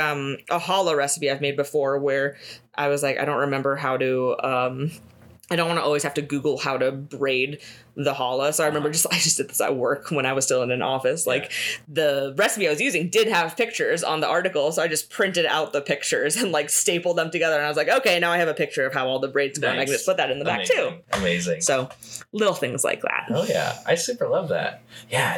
challah recipe I've made before where I was like, I don't remember how to, I don't want to always have to Google how to braid the challah. So I remember I just did this at work when I was still in an office. Like the recipe I was using did have pictures on the article. So I just printed out the pictures and like stapled them together. And I was like, okay, now I have a picture of how all the braids go. And I can just put that in the back too. Amazing. So little things like that. Oh yeah. I super love that. Yeah.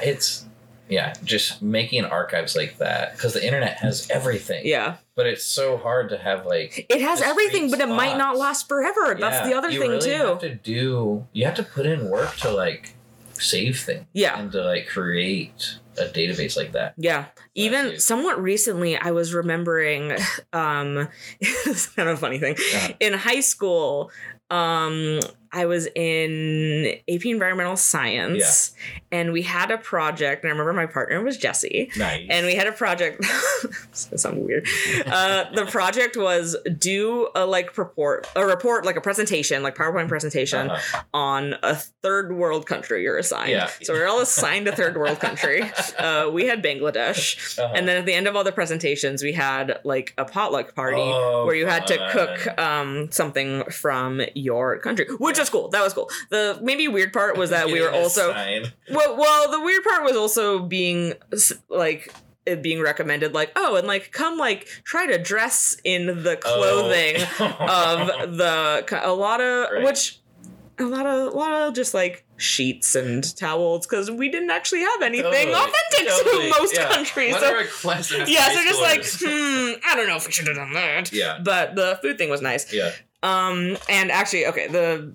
Just making archives like that because the internet has everything. Yeah. But it's so hard to have like... It has everything, but it might not last forever. That's the other thing really too. You have to put in work to like save things. Yeah. And to like create a database like that. Yeah. Even somewhat recently, I was remembering... it's kind of a funny thing. In high school... I was in AP Environmental Science and we had a project, and I remember my partner was Jesse. Nice. And we had a project. That sounds weird. The project was do a report, like a presentation, like PowerPoint presentation on a third world country you're assigned. Yeah. So we were all assigned a third world country. We had Bangladesh. And then at the end of all the presentations, we had like a potluck party where you had to cook something from your country, which was cool. That was cool. The maybe weird part was that we were also the weird part was also being like it being recommended like, oh, and like come like try to dress in the clothing of the a lot of just like sheets and towels because we didn't actually have anything authentic to most countries. I don't know if we should have done that. Yeah. But the food thing was nice. Yeah. And actually, okay, I'll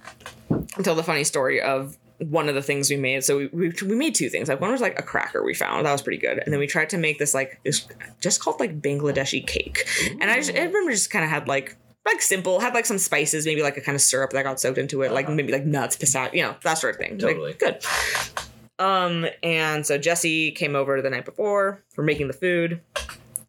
tell the funny story of one of the things we made. So we made two things. Like, one was like a cracker we found. That was pretty good. And then we tried to make this, like, it was just called like Bangladeshi cake. Ooh. And I remember just kind of had like simple, had like some spices, maybe like a kind of syrup that got soaked into it. Like maybe like nuts, pistachio, you know, that sort of thing. Totally. Like, good. And so Jesse came over the night before. We're making the food.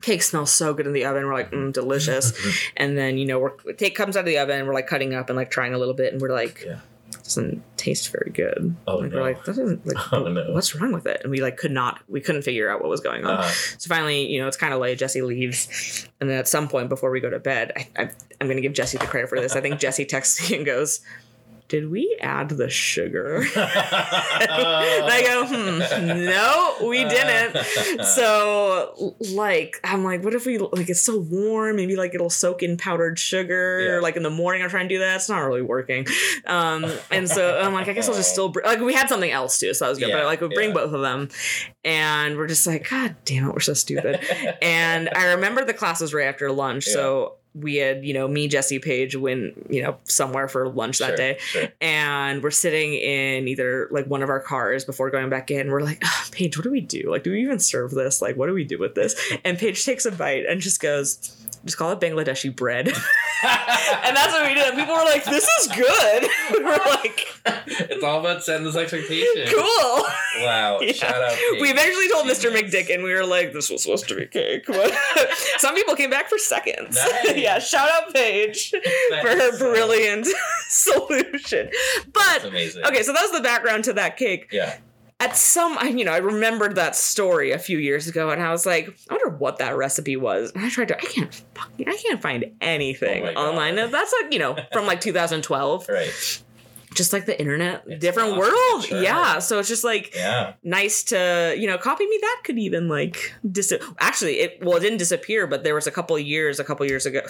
Cake smells so good in the oven. We're like, delicious. And then, you know, cake comes out of the oven. We're like cutting up and like trying a little bit. And we're like, yeah. Doesn't taste very good. Oh, like, no. We're like, that doesn't, like, oh, no. What's wrong with it? And we couldn't figure out what was going on. So finally, you know, it's kind of late. Jesse leaves. And then at some point before we go to bed, I'm going to give Jesse the credit for this. I think Jesse texts me and goes, did we add the sugar? And I go, no, we didn't. So, like, I'm like, what if we, like, it's so warm. Maybe, like, it'll soak in powdered sugar. Yeah. Or, like, in the morning I'll try and do that. It's not really working. And so I'm like, I guess I'll just still, like, we had something else, too. So that was good. Yeah, but, like, we'll bring both of them. And we're just like, God damn it, we're so stupid. And I remember the class was right after lunch. Yeah. So we had, you know, me, Jesse Page went, you know, somewhere for lunch that day. Sure. And we're sitting in either like one of our cars before going back in. We're like, oh, Paige, what do we do? Like, do we even serve this? Like, what do we do with this? And Paige takes a bite and just goes, just call it Bangladeshi bread. And that's what we did. People were like, this is good. We were like, it's all about setting this expectation. Cool. Wow. Yeah. Shout out. Cake. We eventually told Mr. McDick and we were like, this was supposed to be cake. But some people came back for seconds. Nice. Yeah. Shout out Paige for her brilliant solution. But okay, so that was the background to that cake. Yeah. At some, you know, I remembered that story a few years ago, and I was like, I wonder what that recipe was. And I tried to, I can't find anything online. That's like, you know, from like 2012. Right. Just like the internet, it's different world. Sure. Yeah. So it's just like, nice to, you know, Copy Me That could even like, actually it didn't disappear, but there was a couple years ago,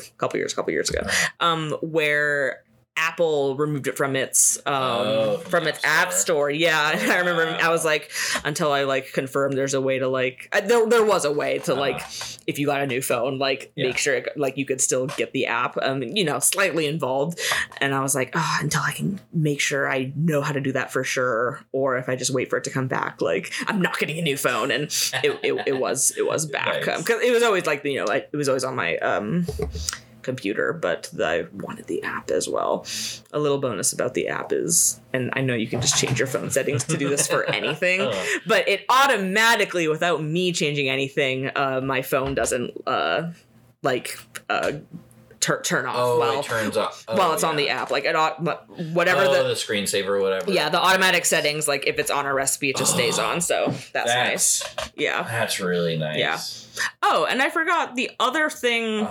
where Apple removed it from its app store. Yeah. And I remember I was like, until I like confirmed there's a way to like, there was a way to like, if you got a new phone, like make sure it, like you could still get the app, you know, slightly involved. And I was like, oh, until I can make sure I know how to do that for sure. Or if I just wait for it to come back, like I'm not getting a new phone. And it was back. Nice. Cause it was always like, you know, it was always on my, computer, but I wanted the app as well. A little bonus about the app is, and I know you can just change your phone settings to do this for anything, but it automatically, without me changing anything, my phone doesn't turn off. Oh, it turns off while it's on the app. Like it, whatever the screensaver, whatever. Yeah, the automatic settings. Like if it's on a recipe, it just stays on. So that's nice. Yeah, that's really nice. Yeah. Oh, and I forgot the other thing.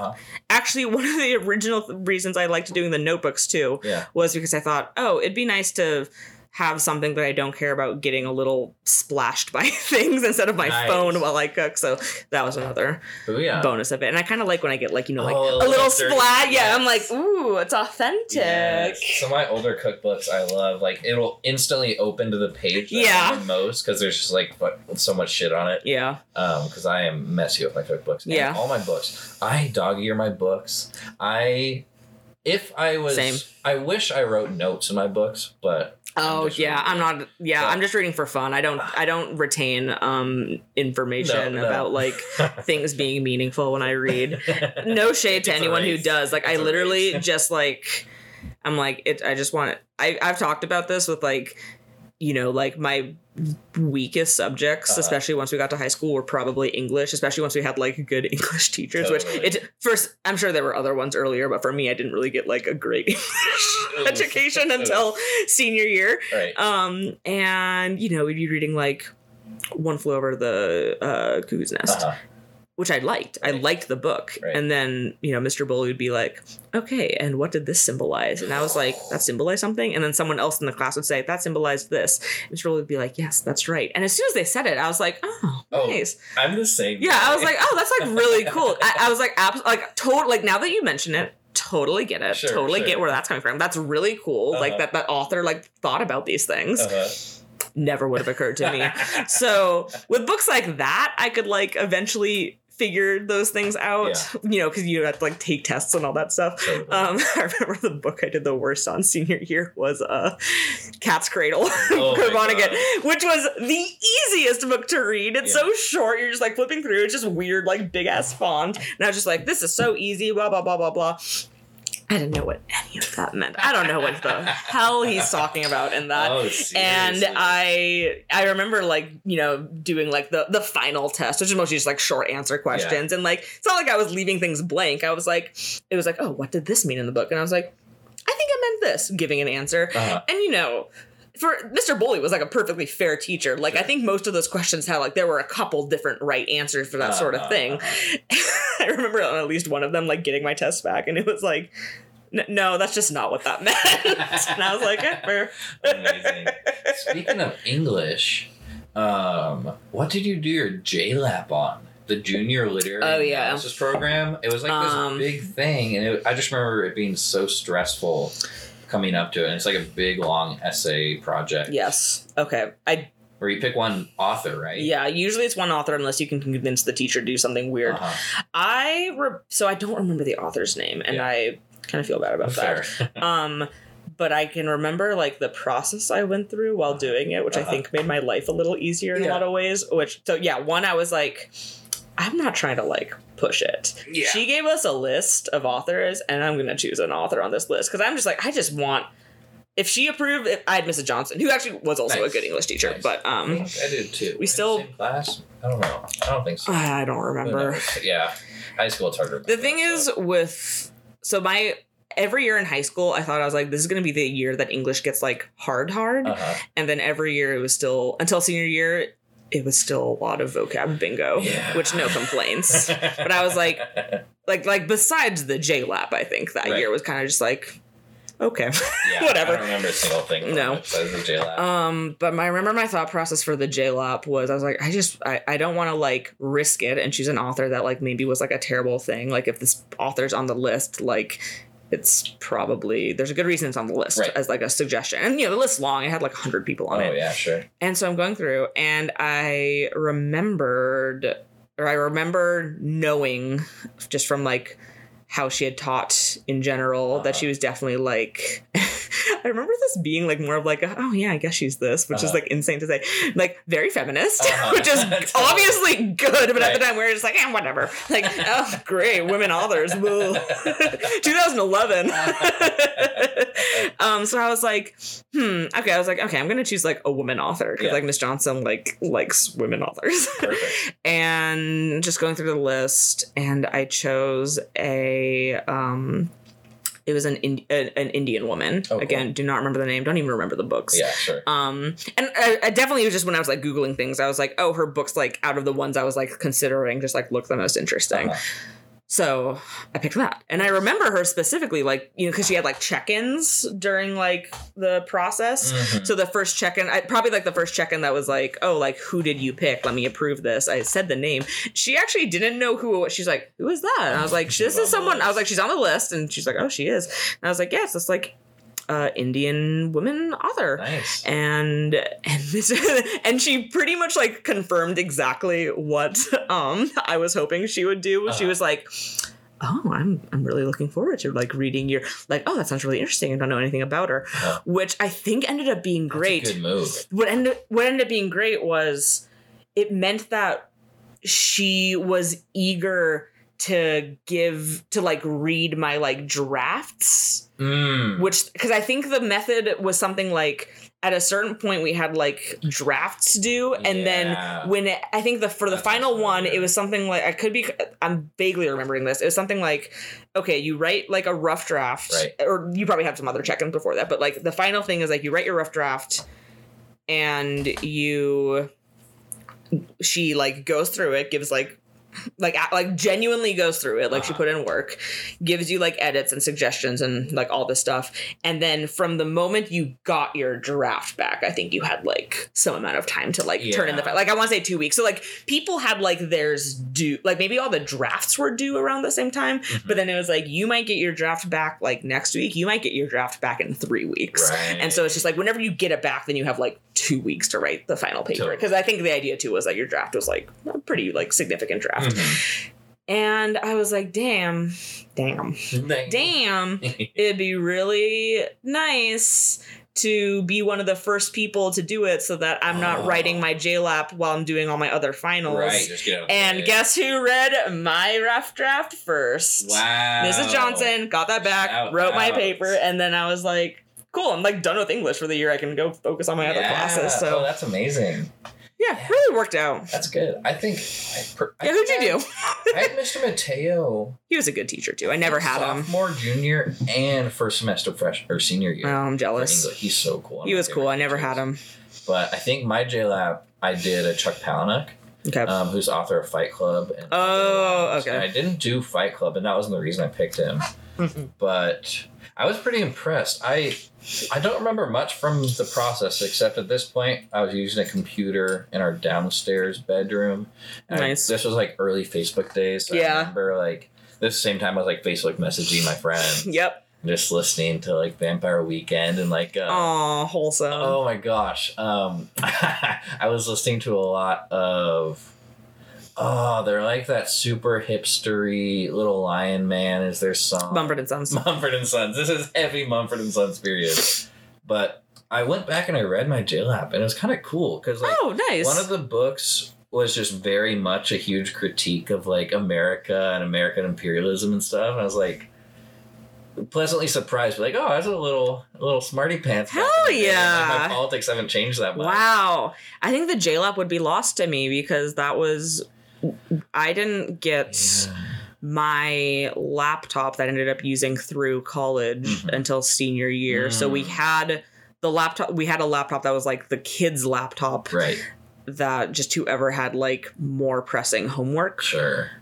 Actually, one of the original reasons I liked doing the notebooks too was because I thought, oh, it'd be nice to have something that I don't care about getting a little splashed by things instead of my phone while I cook. So that was another bonus of it. And I kind of like when I get like, you know, like a little splat. Yeah, yes. I'm like, ooh, it's authentic. Yes. So my older cookbooks I love, like it'll instantly open to the page that I love most because there's just like so much shit on it. Yeah. Because I am messy with my cookbooks. And all my books. I dog ear my books. Same. I wish I wrote notes in my books, but I'm just reading for fun. I don't retain information about like things being meaningful when I read. No shade to anyone who does. Like I literally just like, I'm like it. I just want it. I've talked about this with like, you know, like my weakest subjects, especially once we got to high school, were probably English, especially once we had like good English teachers, which first, I'm sure there were other ones earlier, but for me, I didn't really get like a great English education until senior year. Right. And, you know, we'd be reading like One Flew Over the Cuckoo's Nest. Which I liked. I liked the book. Right. And then, you know, Mr. Bull would be like, okay, and what did this symbolize? And I was like, that symbolized something? And then someone else in the class would say, that symbolized this. And Mr. Bull would be like, yes, that's right. And as soon as they said it, I was like, oh nice. I'm the same guy. Yeah, I was like, oh, that's like really cool. I was like, totally, now that you mention it, totally get it. Sure, totally get where that's coming from. That's really cool. Like that author like thought about these things. Never would have occurred to me. So with books like that, I could like eventually figured those things out, you know, because you have to like take tests and all that stuff. Totally. I remember the book I did the worst on senior year was Cat's Cradle, which was the easiest book to read. It's so short. You're just like flipping through. It's just weird, like big ass font. And I was just like, this is so easy, blah, blah, blah, blah, blah. I didn't know what any of that meant. I don't know what the hell he's talking about in that. Oh, and I remember like, you know, doing like the final test, which is mostly just like short answer questions. And like, it's not like I was leaving things blank. I was like, it was like, oh, what did this mean in the book? And I was like, I think it meant this, giving an answer. And, you know, for Mr. Bully was like a perfectly fair teacher. Like, I think most of those questions had like, there were a couple different right answers for that sort of thing. I remember on at least one of them, like getting my test back and it was like, no, that's just not what that meant. And I was like, eh. Amazing. Speaking of English, what did you do your JLAP on? The junior literary analysis program? It was like this big thing. And I just remember it being so stressful coming up to it. And it's like a big, long essay project. Yes. Okay. Or you pick one author, right? Yeah, usually it's one author unless you can convince the teacher to do something weird. So I don't remember the author's name, and I kind of feel bad about that. But I can remember like the process I went through while doing it, which I think made my life a little easier in a lot of ways. One, I was like, I'm not trying to like push it. Yeah. She gave us a list of authors, and I'm going to choose an author on this list because I'm just like, I just want... If she approved, I had Mrs. Johnson, who actually was also a good English teacher, but I did too. We still same class. I don't know. I don't think so. I don't remember. Yeah, high school it's harder. The thing is my every year in high school, I thought I was like, this is going to be the year that English gets like hard, and then every year it was still until senior year. It was still a lot of vocab bingo, which no complaints. But I was like besides the JLAP, I think that year was kind of just like. Okay. Yeah, whatever. I don't remember a single thing. No. The but I remember my thought process for the JLAP was I was like, I don't want to like risk it and choose an author that like maybe was like a terrible thing. Like if this author's on the list, like it's probably there's a good reason it's on the list as like a suggestion. And you know, the list's long. It had like 100 people on it. Oh yeah, sure. And so I'm going through and I remember knowing just from like how she had taught in general that she was definitely like I remember this being like more of like a, oh yeah I guess she's this which is like insane to say like very feminist which is obviously good but at the time we were just like eh, whatever like oh great women authors 2011 so I was like okay I was like okay I'm gonna choose like a woman author because like Miss Johnson like likes women authors and just going through the list and I chose it was an Indian woman. Oh, again, cool. Do not remember the name. Don't even remember the books. Yeah, sure. And I definitely was just when I was like Googling things, I was like, oh, her books like out of the ones I was like considering just like look the most interesting. So I picked that. And I remember her specifically, like, you know, because she had like check-ins during like the process. Mm-hmm. So the first check-in, the first check-in that was like, oh, like, who did you pick? Let me approve this. I said the name. She actually didn't know who it was. She's like, who is that? And I was like, this is someone. I was like, she's on the list. And she's like, oh, she is. And I was like, yes, it's like Indian woman author. Nice. And she pretty much like confirmed exactly what I was hoping she would do. She was like, oh, I'm really looking forward to like reading your like, oh, that sounds really interesting. I don't know anything about her. Which I think ended up being great. That's a good move. What ended up being great was it meant that she was eager to like read my like drafts, which because I think the method was something like at a certain point we had like drafts due, and then when it, I think the final one it was something like I'm vaguely remembering this. It was something like, okay, you write like a rough draft, or you probably have some other check-ins before that, but like the final thing is like you write your rough draft, and she like goes through it, gives like genuinely goes through it, like she put in work, gives you like edits and suggestions and like all this stuff, and then from the moment you got your draft back, I think you had like some amount of time to like turn in the like I want to say 2 weeks, so like people had like theirs due, like maybe all the drafts were due around the same time, but then it was like you might get your draft back like next week, you might get your draft back in 3 weeks, and so it's just like whenever you get it back then you have like 2 weeks to write the final paper, because I think the idea too was that your draft was like pretty like significant draft. Mm-hmm. And I was like, damn, it'd be really nice to be one of the first people to do it so that I'm not writing my JLAP while I'm doing all my other finals. Right, just get out of the way. Guess who read my rough draft first? Wow. Mrs. Johnson got that back, wrote my paper, and then I was like, cool, I'm like done with English for the year. I can go focus on my other classes. So that's amazing. Yeah, really worked out. That's good. I think... who'd you do? I had Mr. Mateo. He was a good teacher, too. I never had him. Sophomore, junior, and first semester freshman or senior year. Oh, I'm jealous. He's so cool. He was cool. I never had him. But I think my JLAB, I did a Chuck Palahniuk, okay. Who's author of Fight Club. And okay. And I didn't do Fight Club, and that wasn't the reason I picked him. But... I was pretty impressed. I don't remember much from the process, except at this point, I was using a computer in our downstairs bedroom. And nice. This was like early Facebook days. So yeah. I remember like this same time I was like Facebook messaging my friends. Yep. Just listening to like Vampire Weekend and like. Wholesome. Oh my gosh. I was listening to a lot of. Oh, they're like that super hipstery Little Lion Man is their song. Mumford & Sons. Mumford & Sons. This is heavy Mumford & Sons period. But I went back and I read my JLAB and it was kind of cool because like one of the books was just very much a huge critique of like America and American imperialism and stuff. And I was like pleasantly surprised, but like, oh, that's a little smarty pants. Hell yeah! Like, my politics haven't changed that much. Wow, I think the JLAB would be lost to me because that was. I didn't get my laptop that I ended up using through college until senior year. So we had the laptop. We had a laptop that was like the kids' laptop, right? That just whoever had like more pressing homework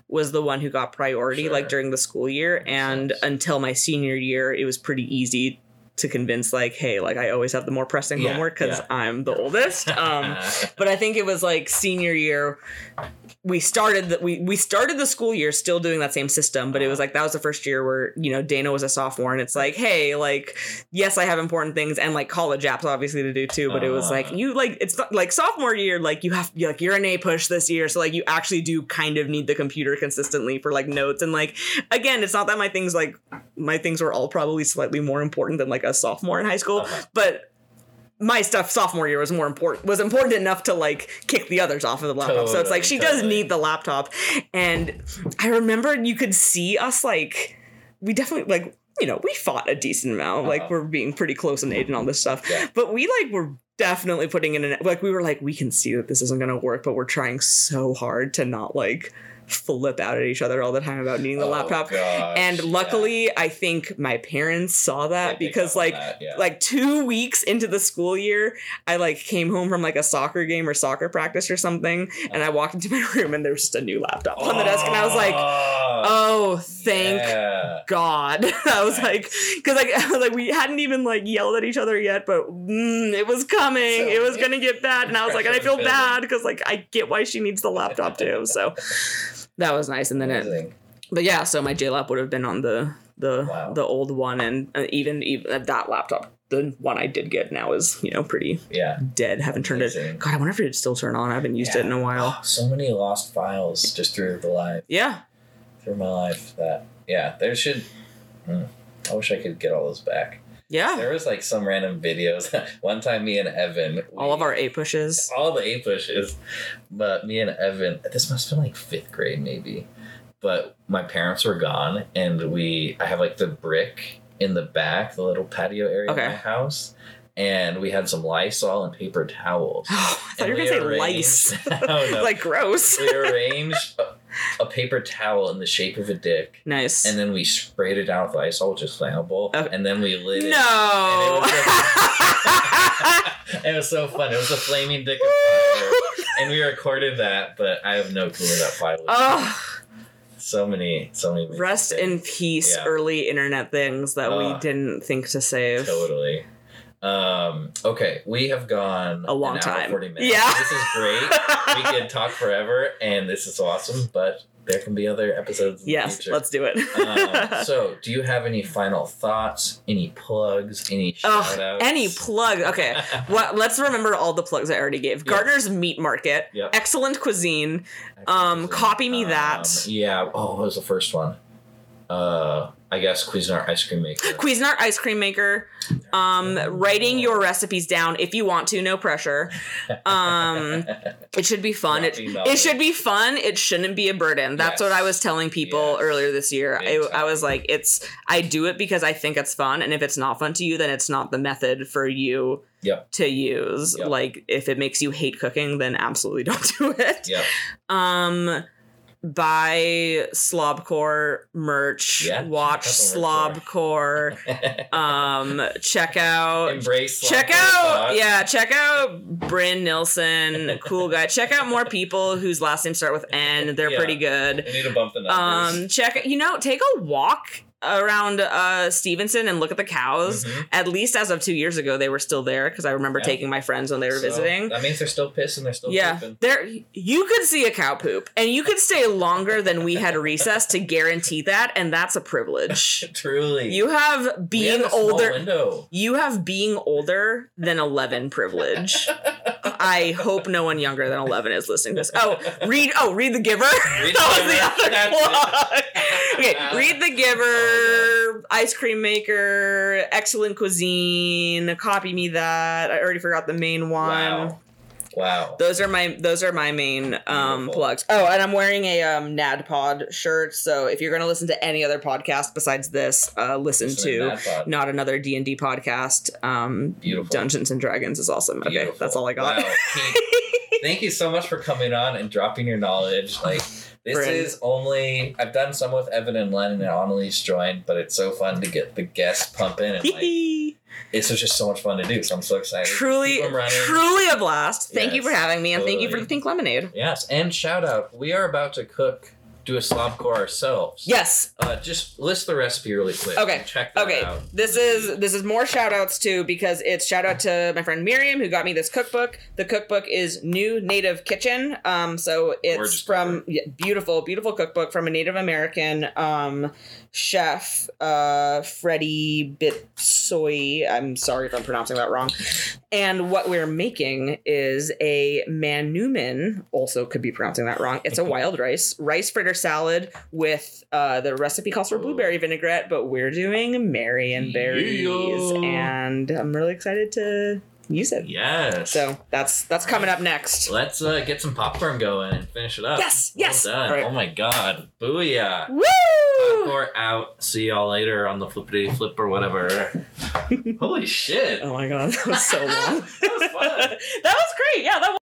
was the one who got priority like during the school year. And until my senior year, it was pretty easy to convince like, hey, like I always have the more pressing homework because I'm the oldest. But I think it was like senior year. We started the school year still doing that same system. But it was like that was the first year where, you know, Dana was a sophomore and it's like, hey, like, yes, I have important things and like college apps obviously to do, too. But it was like you like it's not, like sophomore year, like you have like you're an A push this year. So like you actually do kind of need the computer consistently for like notes. And like, again, it's not that my things were all probably slightly more important than like a sophomore in high school, but my stuff sophomore year was important enough to like kick the others off of the laptop. Totally, so it's like she does need the laptop. And I remember you could see us like we definitely like, you know, we fought a decent amount. Like we're being pretty close in age and all this stuff. Yeah. But we like were definitely putting in an like we were like, we can see that this isn't gonna work, but we're trying so hard to not like flip out at each other all the time about needing the laptop. Gosh, and luckily I think my parents saw that because like that, like 2 weeks into the school year I like came home from like a soccer game or soccer practice or something and I walked into my room and there was just a new laptop on the desk and I was like, oh thank God. I was like, because like, I was like we hadn't even like yelled at each other yet, but it was coming. So, it was gonna get bad. And I was like, and I feel bad because like I get why she needs the laptop too. So that was nice. And then amazing. But yeah, so my JLAB would have been on the old one. And even that laptop, the one I did get now is, you know, pretty dead. Haven't turned it. God, I wonder if it'd still turn on. I haven't used it in a while. So many lost files just through the life. Yeah. Through my life that, there should, I wish I could get all those back. Yeah. There was like some random videos. One time me and Evan. All of our A pushes. All the A pushes. But me and Evan, this must have been like fifth grade maybe. But my parents were gone and I have like the brick in the back, the little patio area of my house. And we had some Lysol and paper towels. Oh, I thought you were going to say lice. No. Like gross. We arranged a paper towel in the shape of a dick. Nice. And then we sprayed it down with Lysol, which is flammable. Okay. And then we lit it. No. It was so fun. It was a flaming dick of fire. And we recorded that, but I have no clue where that file was. Oh. So many. Rest in peace, early internet things that we didn't think to save. Totally. Okay, we have gone a long time. 40 minutes. Yeah. This is great. We could talk forever and this is awesome, but there can be other episodes. Yes, let's do it. So do you have any final thoughts, any plugs, any shout outs? Any plug? Okay. Well, let's remember all the plugs I already gave. Gartner's Meat Market. Yep. Excellent Cuisine. Copy Me That. Yeah. Oh, what was the first one? I guess Cuisinart Ice Cream Maker. Cuisinart Ice Cream Maker. Writing your recipes down if you want to, no pressure. It should be fun. It should be fun. It shouldn't be a burden. That's what I was telling people earlier this year. I was like, I do it because I think it's fun. And if it's not fun to you, then it's not the method for you to use. Yep. Like if it makes you hate cooking, then absolutely don't do it. Yep. Buy Slobcore merch, watch Slobcore, check out Bryn Nilsson, cool guy. Check out more people whose last names start with N. They're pretty good. I need to bump the numbers. Take a walk around Stevenson and look at the cows. Mm-hmm. At least as of 2 years ago, they were still there because I remember taking my friends when they were visiting. That means they're still pissed and they're still pooping. You could see a cow poop and you could stay longer than we had recess to guarantee that, and that's a privilege. Truly. You have being older than 11 privilege. I hope no one younger than 11 is listening to this. Read The Giver. Okay, read The Giver. Ice Cream Maker, Excellent Cuisine, Copy Me That. I already forgot the main one. Wow. Those are my main plugs. Oh, and I'm wearing a NADPOD shirt, so if you're going to listen to any other podcast besides this, listen to Not Another D&D Podcast. Beautiful. Dungeons and Dragons is awesome. Beautiful. Okay, that's all I got. Wow. Thank you so much for coming on and dropping your knowledge. I've done some with Evan and Len and Annalise joined, but it's so fun to get the guests pumping. And this was just so much fun to do, so I'm so excited. Truly a blast. Thank you for having me, and thank you for the Pink Lemonade. Yes, and shout out, we are about to do a slobcore ourselves. Yes. Just list the recipe really quick. Okay. Check that out. This is more shout outs too, because it's shout out to my friend Miriam who got me this cookbook. The cookbook is New Native Kitchen. So it's gorgeous from beautiful, beautiful cookbook from a Native American chef, Freddie Bitsoy. I'm sorry if I'm pronouncing that wrong. And what we're making is a manumin, also could be pronouncing that wrong. It's a wild rice fritter salad with the recipe calls for blueberry vinaigrette, but we're doing Marian berries, and I'm really excited to use it. Yes. So that's coming up next. Let's get some popcorn going and finish it up. Yes. Well done. Right. Oh my God. Booyah. Woo! Popcorn out. See y'all later on the flippity flip or whatever. Holy shit. Oh my God. That was so long. That was fun. That was great. Yeah. That was.